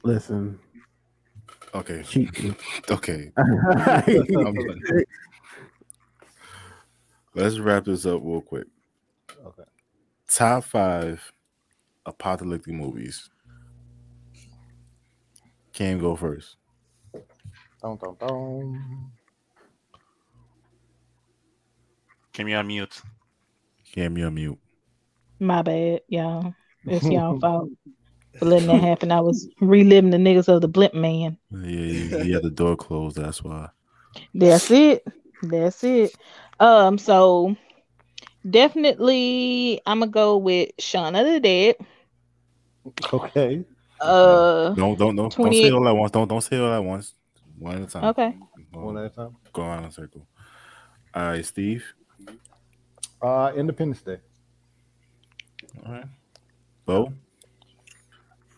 Listen. Okay. Let's wrap this up real quick. Okay. Top 5 apocalyptic movies. Cam, go first. Can you unmute? My bad, y'all. It's y'all fault for letting that happen. I was reliving the niggas of the blimp man. Yeah, the door closed. That's why. That's it. So definitely, I'm gonna go with Shaun of the Dead. Okay. Don't say it all at once. Don't say it all at once. One at a time. Okay. One at a time. Go around in a circle. All right, Steve. Independence Day. All right. Bo.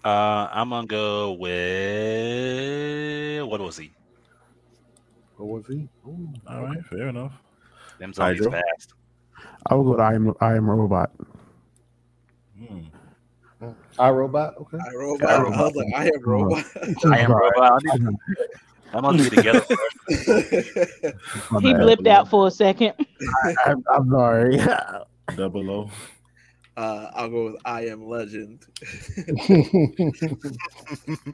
I'm gonna go with what was he? Ooh, all right, fair enough. Them zombies fast. I will go to I am Robot. I Robot. Okay. I am Robot. I'm gonna do it together. He blipped out for a second. I'm sorry. Double O. I'll go with I Am Legend.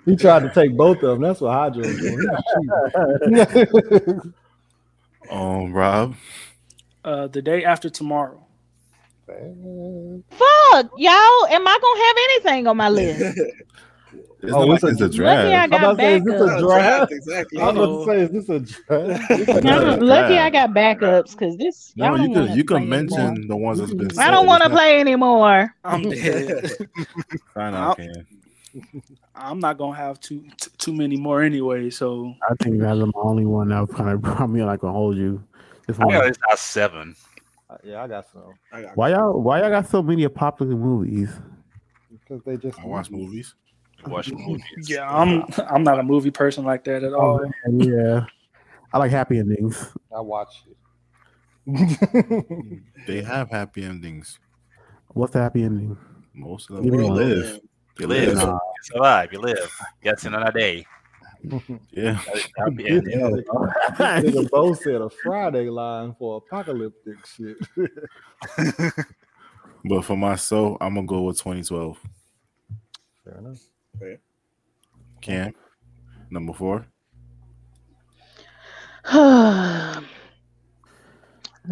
He tried to take both of them. That's what Hydro was doing. Rob. The Day After Tomorrow. man. Fuck, y'all. Am I gonna have anything on my list? It's a draft. Exactly. I was about to say, is this a draft? I'm lucky I got backups because this. No, you can mention anymore. The ones that's been. I don't want to play anymore. I'm dead. I'm not gonna have too many more anyway. So I think that's the only one that kind of brought me. I can hold you. It's not 7. Yeah, I got some. Why y'all got so many popular movies? Because they just watch movies. Yeah, I'm not a movie person like that at all. Yeah, I like happy endings. I watch it. They have happy endings. What's the happy ending? Most of them live. You live. You survive. You live. That's another day. Yeah. Nigga Bo said a Friday line for apocalyptic shit. But for myself, I'm gonna go with 2012. Fair enough. Okay. Cam, number 4. Let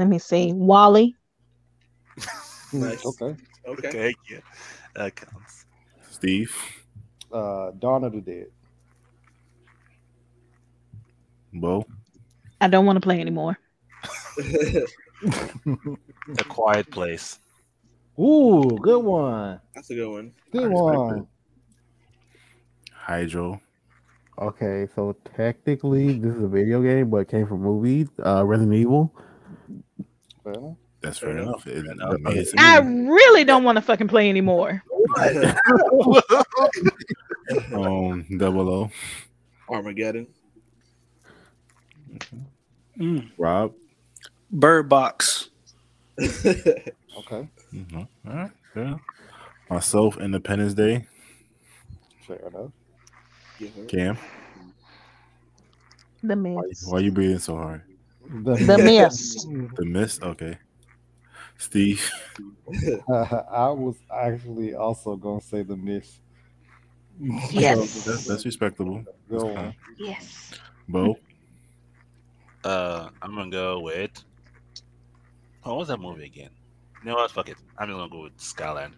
me see. Wally. Nice. Okay. Yeah. That counts. Steve. Dawn of the Dead. Bo. I don't want to play anymore. A Quiet Place. Ooh, good one. That's a good one. Good one. Hydro. Okay, so technically this is a video game, but it came from movies. Resident Evil. Well, that's fair enough. I really don't want to fucking play anymore. 00. Armageddon. Rob. Bird Box. Okay. Mm-hmm. All right. Fair enough. Myself, Independence Day. Fair enough. Cam. The Mist. Why are you breathing so hard? The Mist. The Mist. Okay. Steve. I was actually also gonna say The Mist. Yes. So that's respectable. That's yes. Bo. I'm gonna go with. Oh, what was that movie again? You know what? Fuck it. I'm just gonna go with Skyline.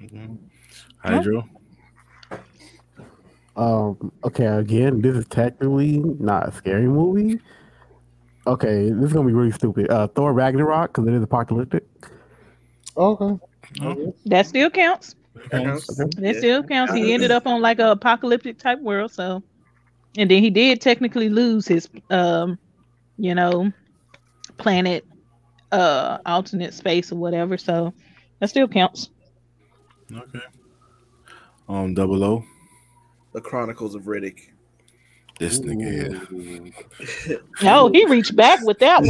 Mm-hmm. Hydro. Okay, again, this is technically not a scary movie. Okay, this is gonna be really stupid. Thor Ragnarok, because it is apocalyptic. Okay. Oh. That still counts. That still counts. He ended up on like an apocalyptic type world, so and then he did technically lose his planet alternate space or whatever, so that still counts. Okay. 00. The Chronicles of Riddick. This nigga here. Oh, he reached back with that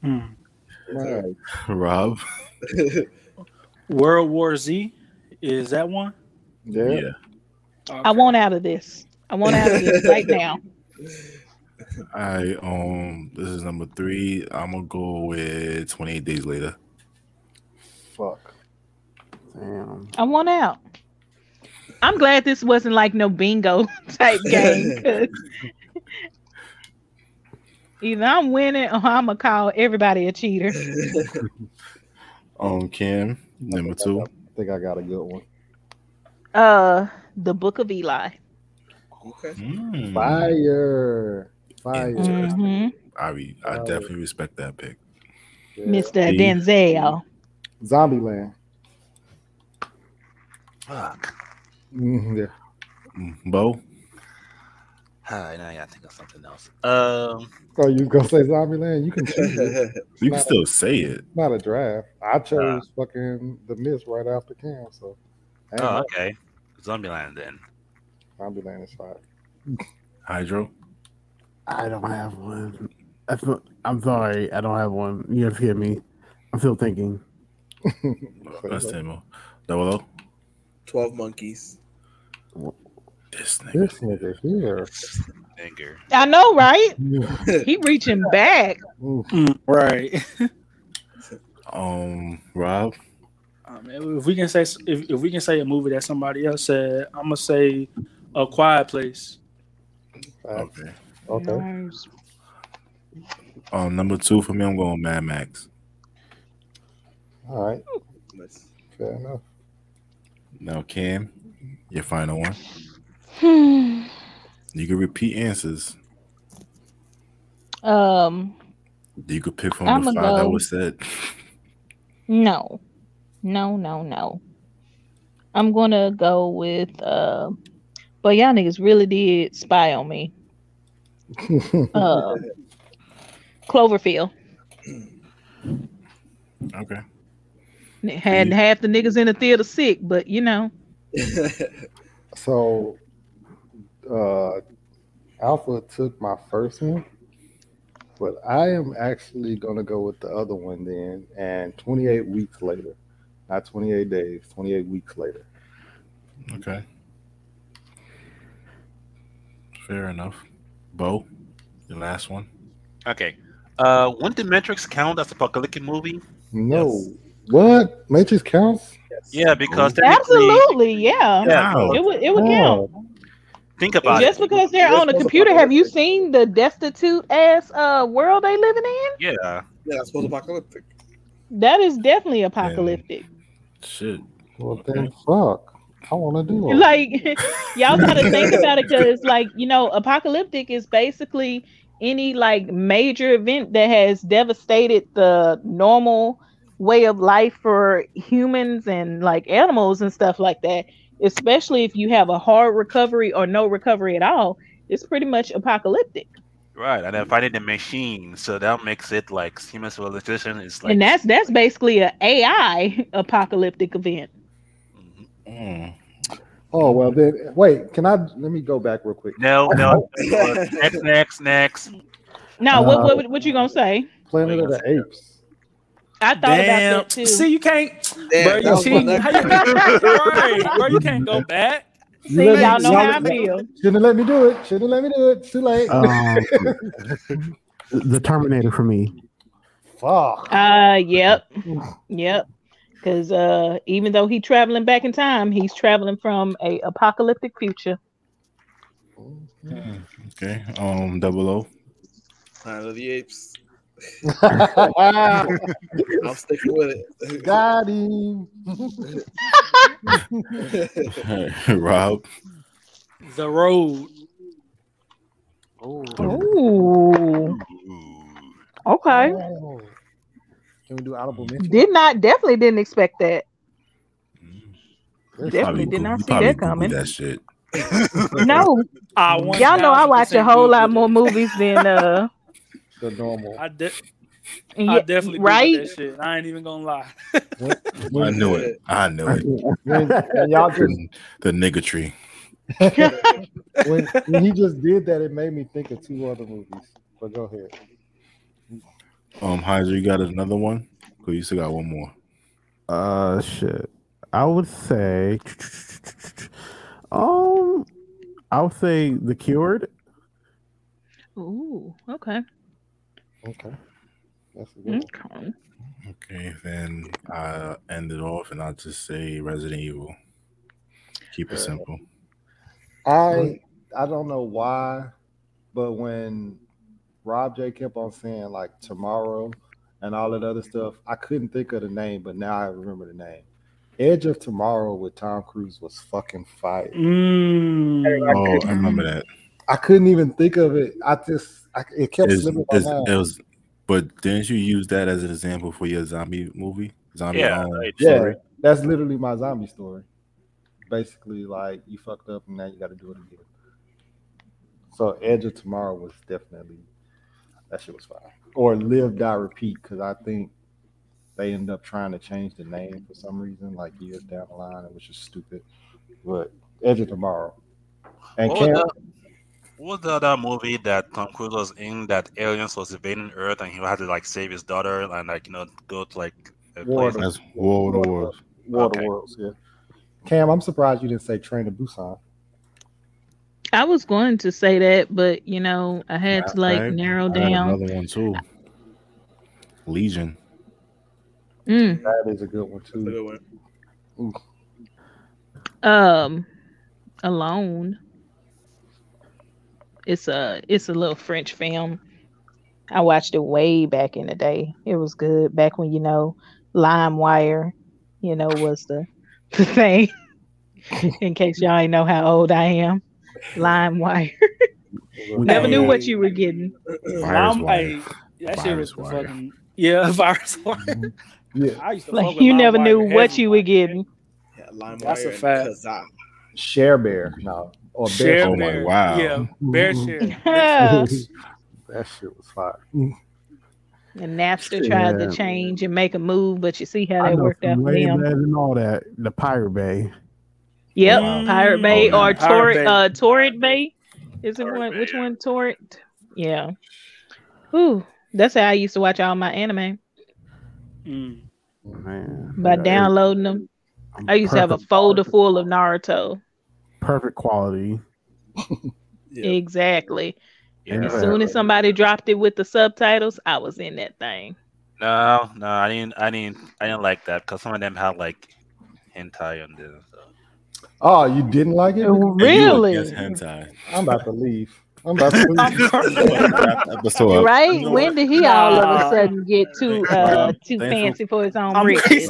one. Right. Rob. World War Z. Is that one? Yeah. Okay. I want out of this. Right now. I this is number 3. I'm gonna go with 28 Days Later. Fuck. Damn. I want out. I'm glad this wasn't like no bingo type game. Either I'm winning or I'm gonna call everybody a cheater. Cam, number 2. I think I got a good one. The Book of Eli. Okay. Fire. Mm-hmm. I definitely respect that pick. Yeah. Mr. Denzel. Zombieland. Fuck. Yeah. Bo. Hi, now I gotta think of something else. Oh, you gonna say Zombieland? You can change it. You can still say it. It's not a draft. I chose fucking The Mist right after Cam. So. Okay. Zombieland then. Zombieland is fine. Hydro. I don't have one. I'm sorry, I don't have one. You have to hear me. I'm still thinking. That's Timo. Double O. 12 Monkeys. This nigga here. I know, right? He reaching back. Right. Rob. If we can say a movie that somebody else said, I'm gonna say A Quiet Place. Okay. Nice. Number two for me, I'm going Mad Max. All right. Fair enough. Now, Cam, your final one. You can repeat answers. You could pick from the five that was said. No. I'm gonna go with but y'all niggas really did spy on me. Cloverfield. Okay. Had half the niggas in the theater sick, but you know. So Alpha took my first one, but I am actually gonna go with the other one then, and 28 weeks later. Not 28 days, 28 weeks later. Okay. Fair enough. Bo, your last one. Okay. Wouldn't the Matrix count as a apocalyptic movie? No. Yes. What? Matrix counts? Yes. Yeah, because absolutely, yeah. Wow. It would count. Think about just it. Just because they're on a computer, have you seen the destitute ass world they living in? Yeah. Yeah, that's supposed apocalyptic. That is definitely apocalyptic. Shit. Well, then fuck. I want to do it. Like, y'all got to think about it because, like, you know, apocalyptic is basically any, like, major event that has devastated the normal way of life for humans and, like, animals and stuff like that. Especially if you have a hard recovery or no recovery at all, it's pretty much apocalyptic. Right, and I find the machine, so that makes it like human civilization is like, and that's basically an AI apocalyptic event. Mm-hmm. Mm. Oh well, then wait, let me go back real quick. No, next. No, what you gonna say? Planet of the Apes. I thought about that too. See, you can't, bro. You see, you can't go back. See, y'all know how I feel. Shouldn't let me do it. Too late. The Terminator for me. Fuck. Yep. Because even though he's traveling back in time, he's traveling from a apocalyptic future. Okay. 00. Planet of the Apes. I'm sticking with it. Got him. Rob. The Road. Oh. Okay. Can we do audible mention? Definitely didn't expect that. Definitely did not see that coming. That shit. No. Y'all know I watch a whole lot more movies than the normal. I definitely right. That shit. I ain't even gonna lie. I knew it. When y'all just the nigga tree. when he just did that, it made me think of two other movies. But go ahead. Hydra, you got another one? Cause you still got one more. Shit. I would say. I would say The Cured. Ooh. Okay. That's a good one. Okay, then I end it off and I'll just say Resident Evil. Keep it simple. I don't know why, but when Rob J kept on saying like tomorrow and all that other stuff, I couldn't think of the name, but now I remember the name. Edge of Tomorrow with Tom Cruise was fucking fire. I remember that. I couldn't even think of it. It kept slipping my mind. But didn't you use that as an example for your zombie movie? Story? That's literally my zombie story. Basically, like you fucked up and now you got to do it again. So Edge of Tomorrow was definitely, that shit was fire. Or Live, Die, Repeat, because I think they end up trying to change the name for some reason, like years down the line, which is stupid. But Edge of Tomorrow. And what was the other movie that Tom Cruise was in that aliens was invading Earth and he had to like save his daughter and like, you know, go to like a place? That's War of the Worlds. Yeah. Cam, I'm surprised you didn't say Train to Busan. I was going to say that, but you know, I had to like narrow down. Another one too. Legion. That is a good one too. Alone. It's a little French film. I watched it way back in the day. It was good back when, you know, Lime Wire, you know, was the thing. In case y'all ain't know how old I am. Lime Wire. Never knew what you were getting. That shit was fucking... Yeah, virus wire. Mm-hmm. Yeah. I used to like, you never knew what you were getting. Yeah, Lime That's Wire a fact. Share Bear. No. Or Bear Share Bear. Oh, wow. Yeah, Bear Share. That shit was fire. And Napster tried to change and make a move, but you see how that worked out for him. And all that, the Pirate Bay. Yep, Pirate Bay or Torrent Bay. Is it one? Which one? Torrent? Yeah. Ooh, that's how I used to watch all my anime. Mm. Man, by downloading them. I used to have a folder full of Naruto. Perfect quality. Yeah. Exactly. Yeah. As soon as somebody dropped it with the subtitles, I was in that thing. No, I didn't like that because some of them had like hentai on there. So. Oh, you didn't like it? Really? Yes, hentai. I'm about to leave. Right? When did he all of a sudden get too fancy for his own riches?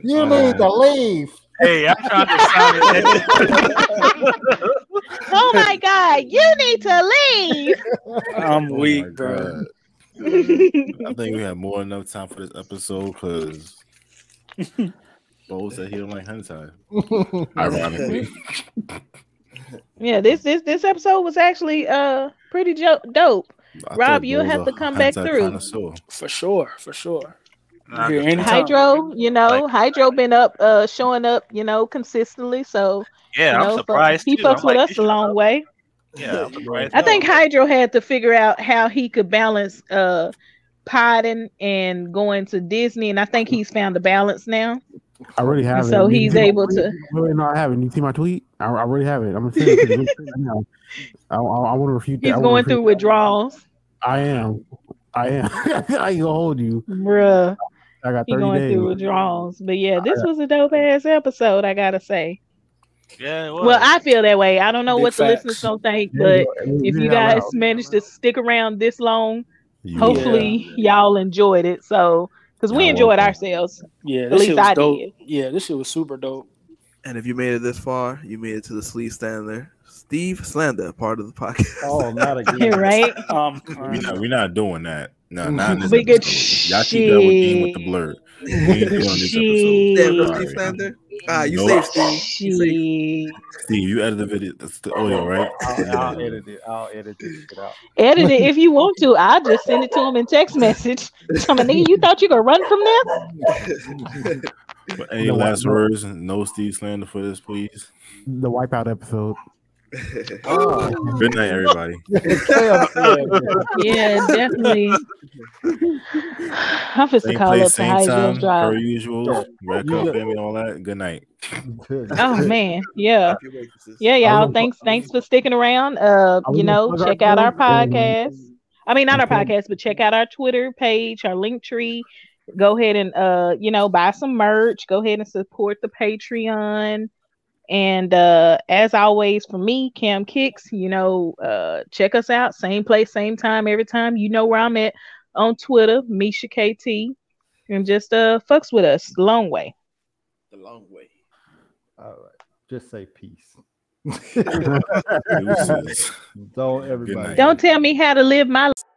You need to leave. Hey, I tried to sound it. Oh my God, you need to leave. I'm weak, bro. I think we have more than enough time for this episode because Bo said he don't like hentai. Ironically. Yeah, this episode was actually pretty dope. Rob, you'll have to come back through. For sure. Hydro, you know, like, Hydro been up, showing up, you know, consistently. So yeah, you know, I'm surprised he fucks with us a long way. Yeah, I think Hydro had to figure out how he could balance potting and going to Disney, and I think he's found the balance now. I already have it. So he's able to. No, I haven't. You see my tweet? I already have it. I'm gonna say it now. I want to refute that. He's going through withdrawals. I am. I ain't gonna hold you, bruh. I got 30 going days. Through withdrawals, but yeah, this was a dope ass episode. I gotta say. Yeah. Well, I feel that way. I don't know what the listeners don't think, but if you guys managed to stick around this long, hopefully y'all enjoyed it. So, because we enjoyed ourselves. Yeah. At least I did. Yeah, this shit was super dope. And if you made it this far, you made it to the Steve Slander part of the podcast. Oh, not again, right? We're not doing that. No, not in this episode. Y'all keep that with the blur. We ain't doing this episode. You say Steve. Steve, you edited the video. That's the audio, right? I'll edit it. Get out. Edit it if you want to. I'll just send it to him in text message. Tell me, nigga, you thought you could run from this? But any last words? No Steve Slander for this, please. The Wipeout episode. Oh. Good night, everybody. Yeah, definitely. I'm just gonna call up the Hydro Drive. Per usual, rack up, family, all that. Good night. Oh man, yeah, y'all. Thanks for sticking around. You know, check out our podcast. I mean, not our podcast, but check out our Twitter page, our Linktree. Go ahead and you know, buy some merch. Go ahead and support the Patreon. And as always, for me, Cam Kicks, you know, check us out. Same place, same time, every time. You know where I'm at on Twitter, Misha KT, and just fucks with us the long way. All right, just say peace. Don't everybody. Don't tell me how to live my life.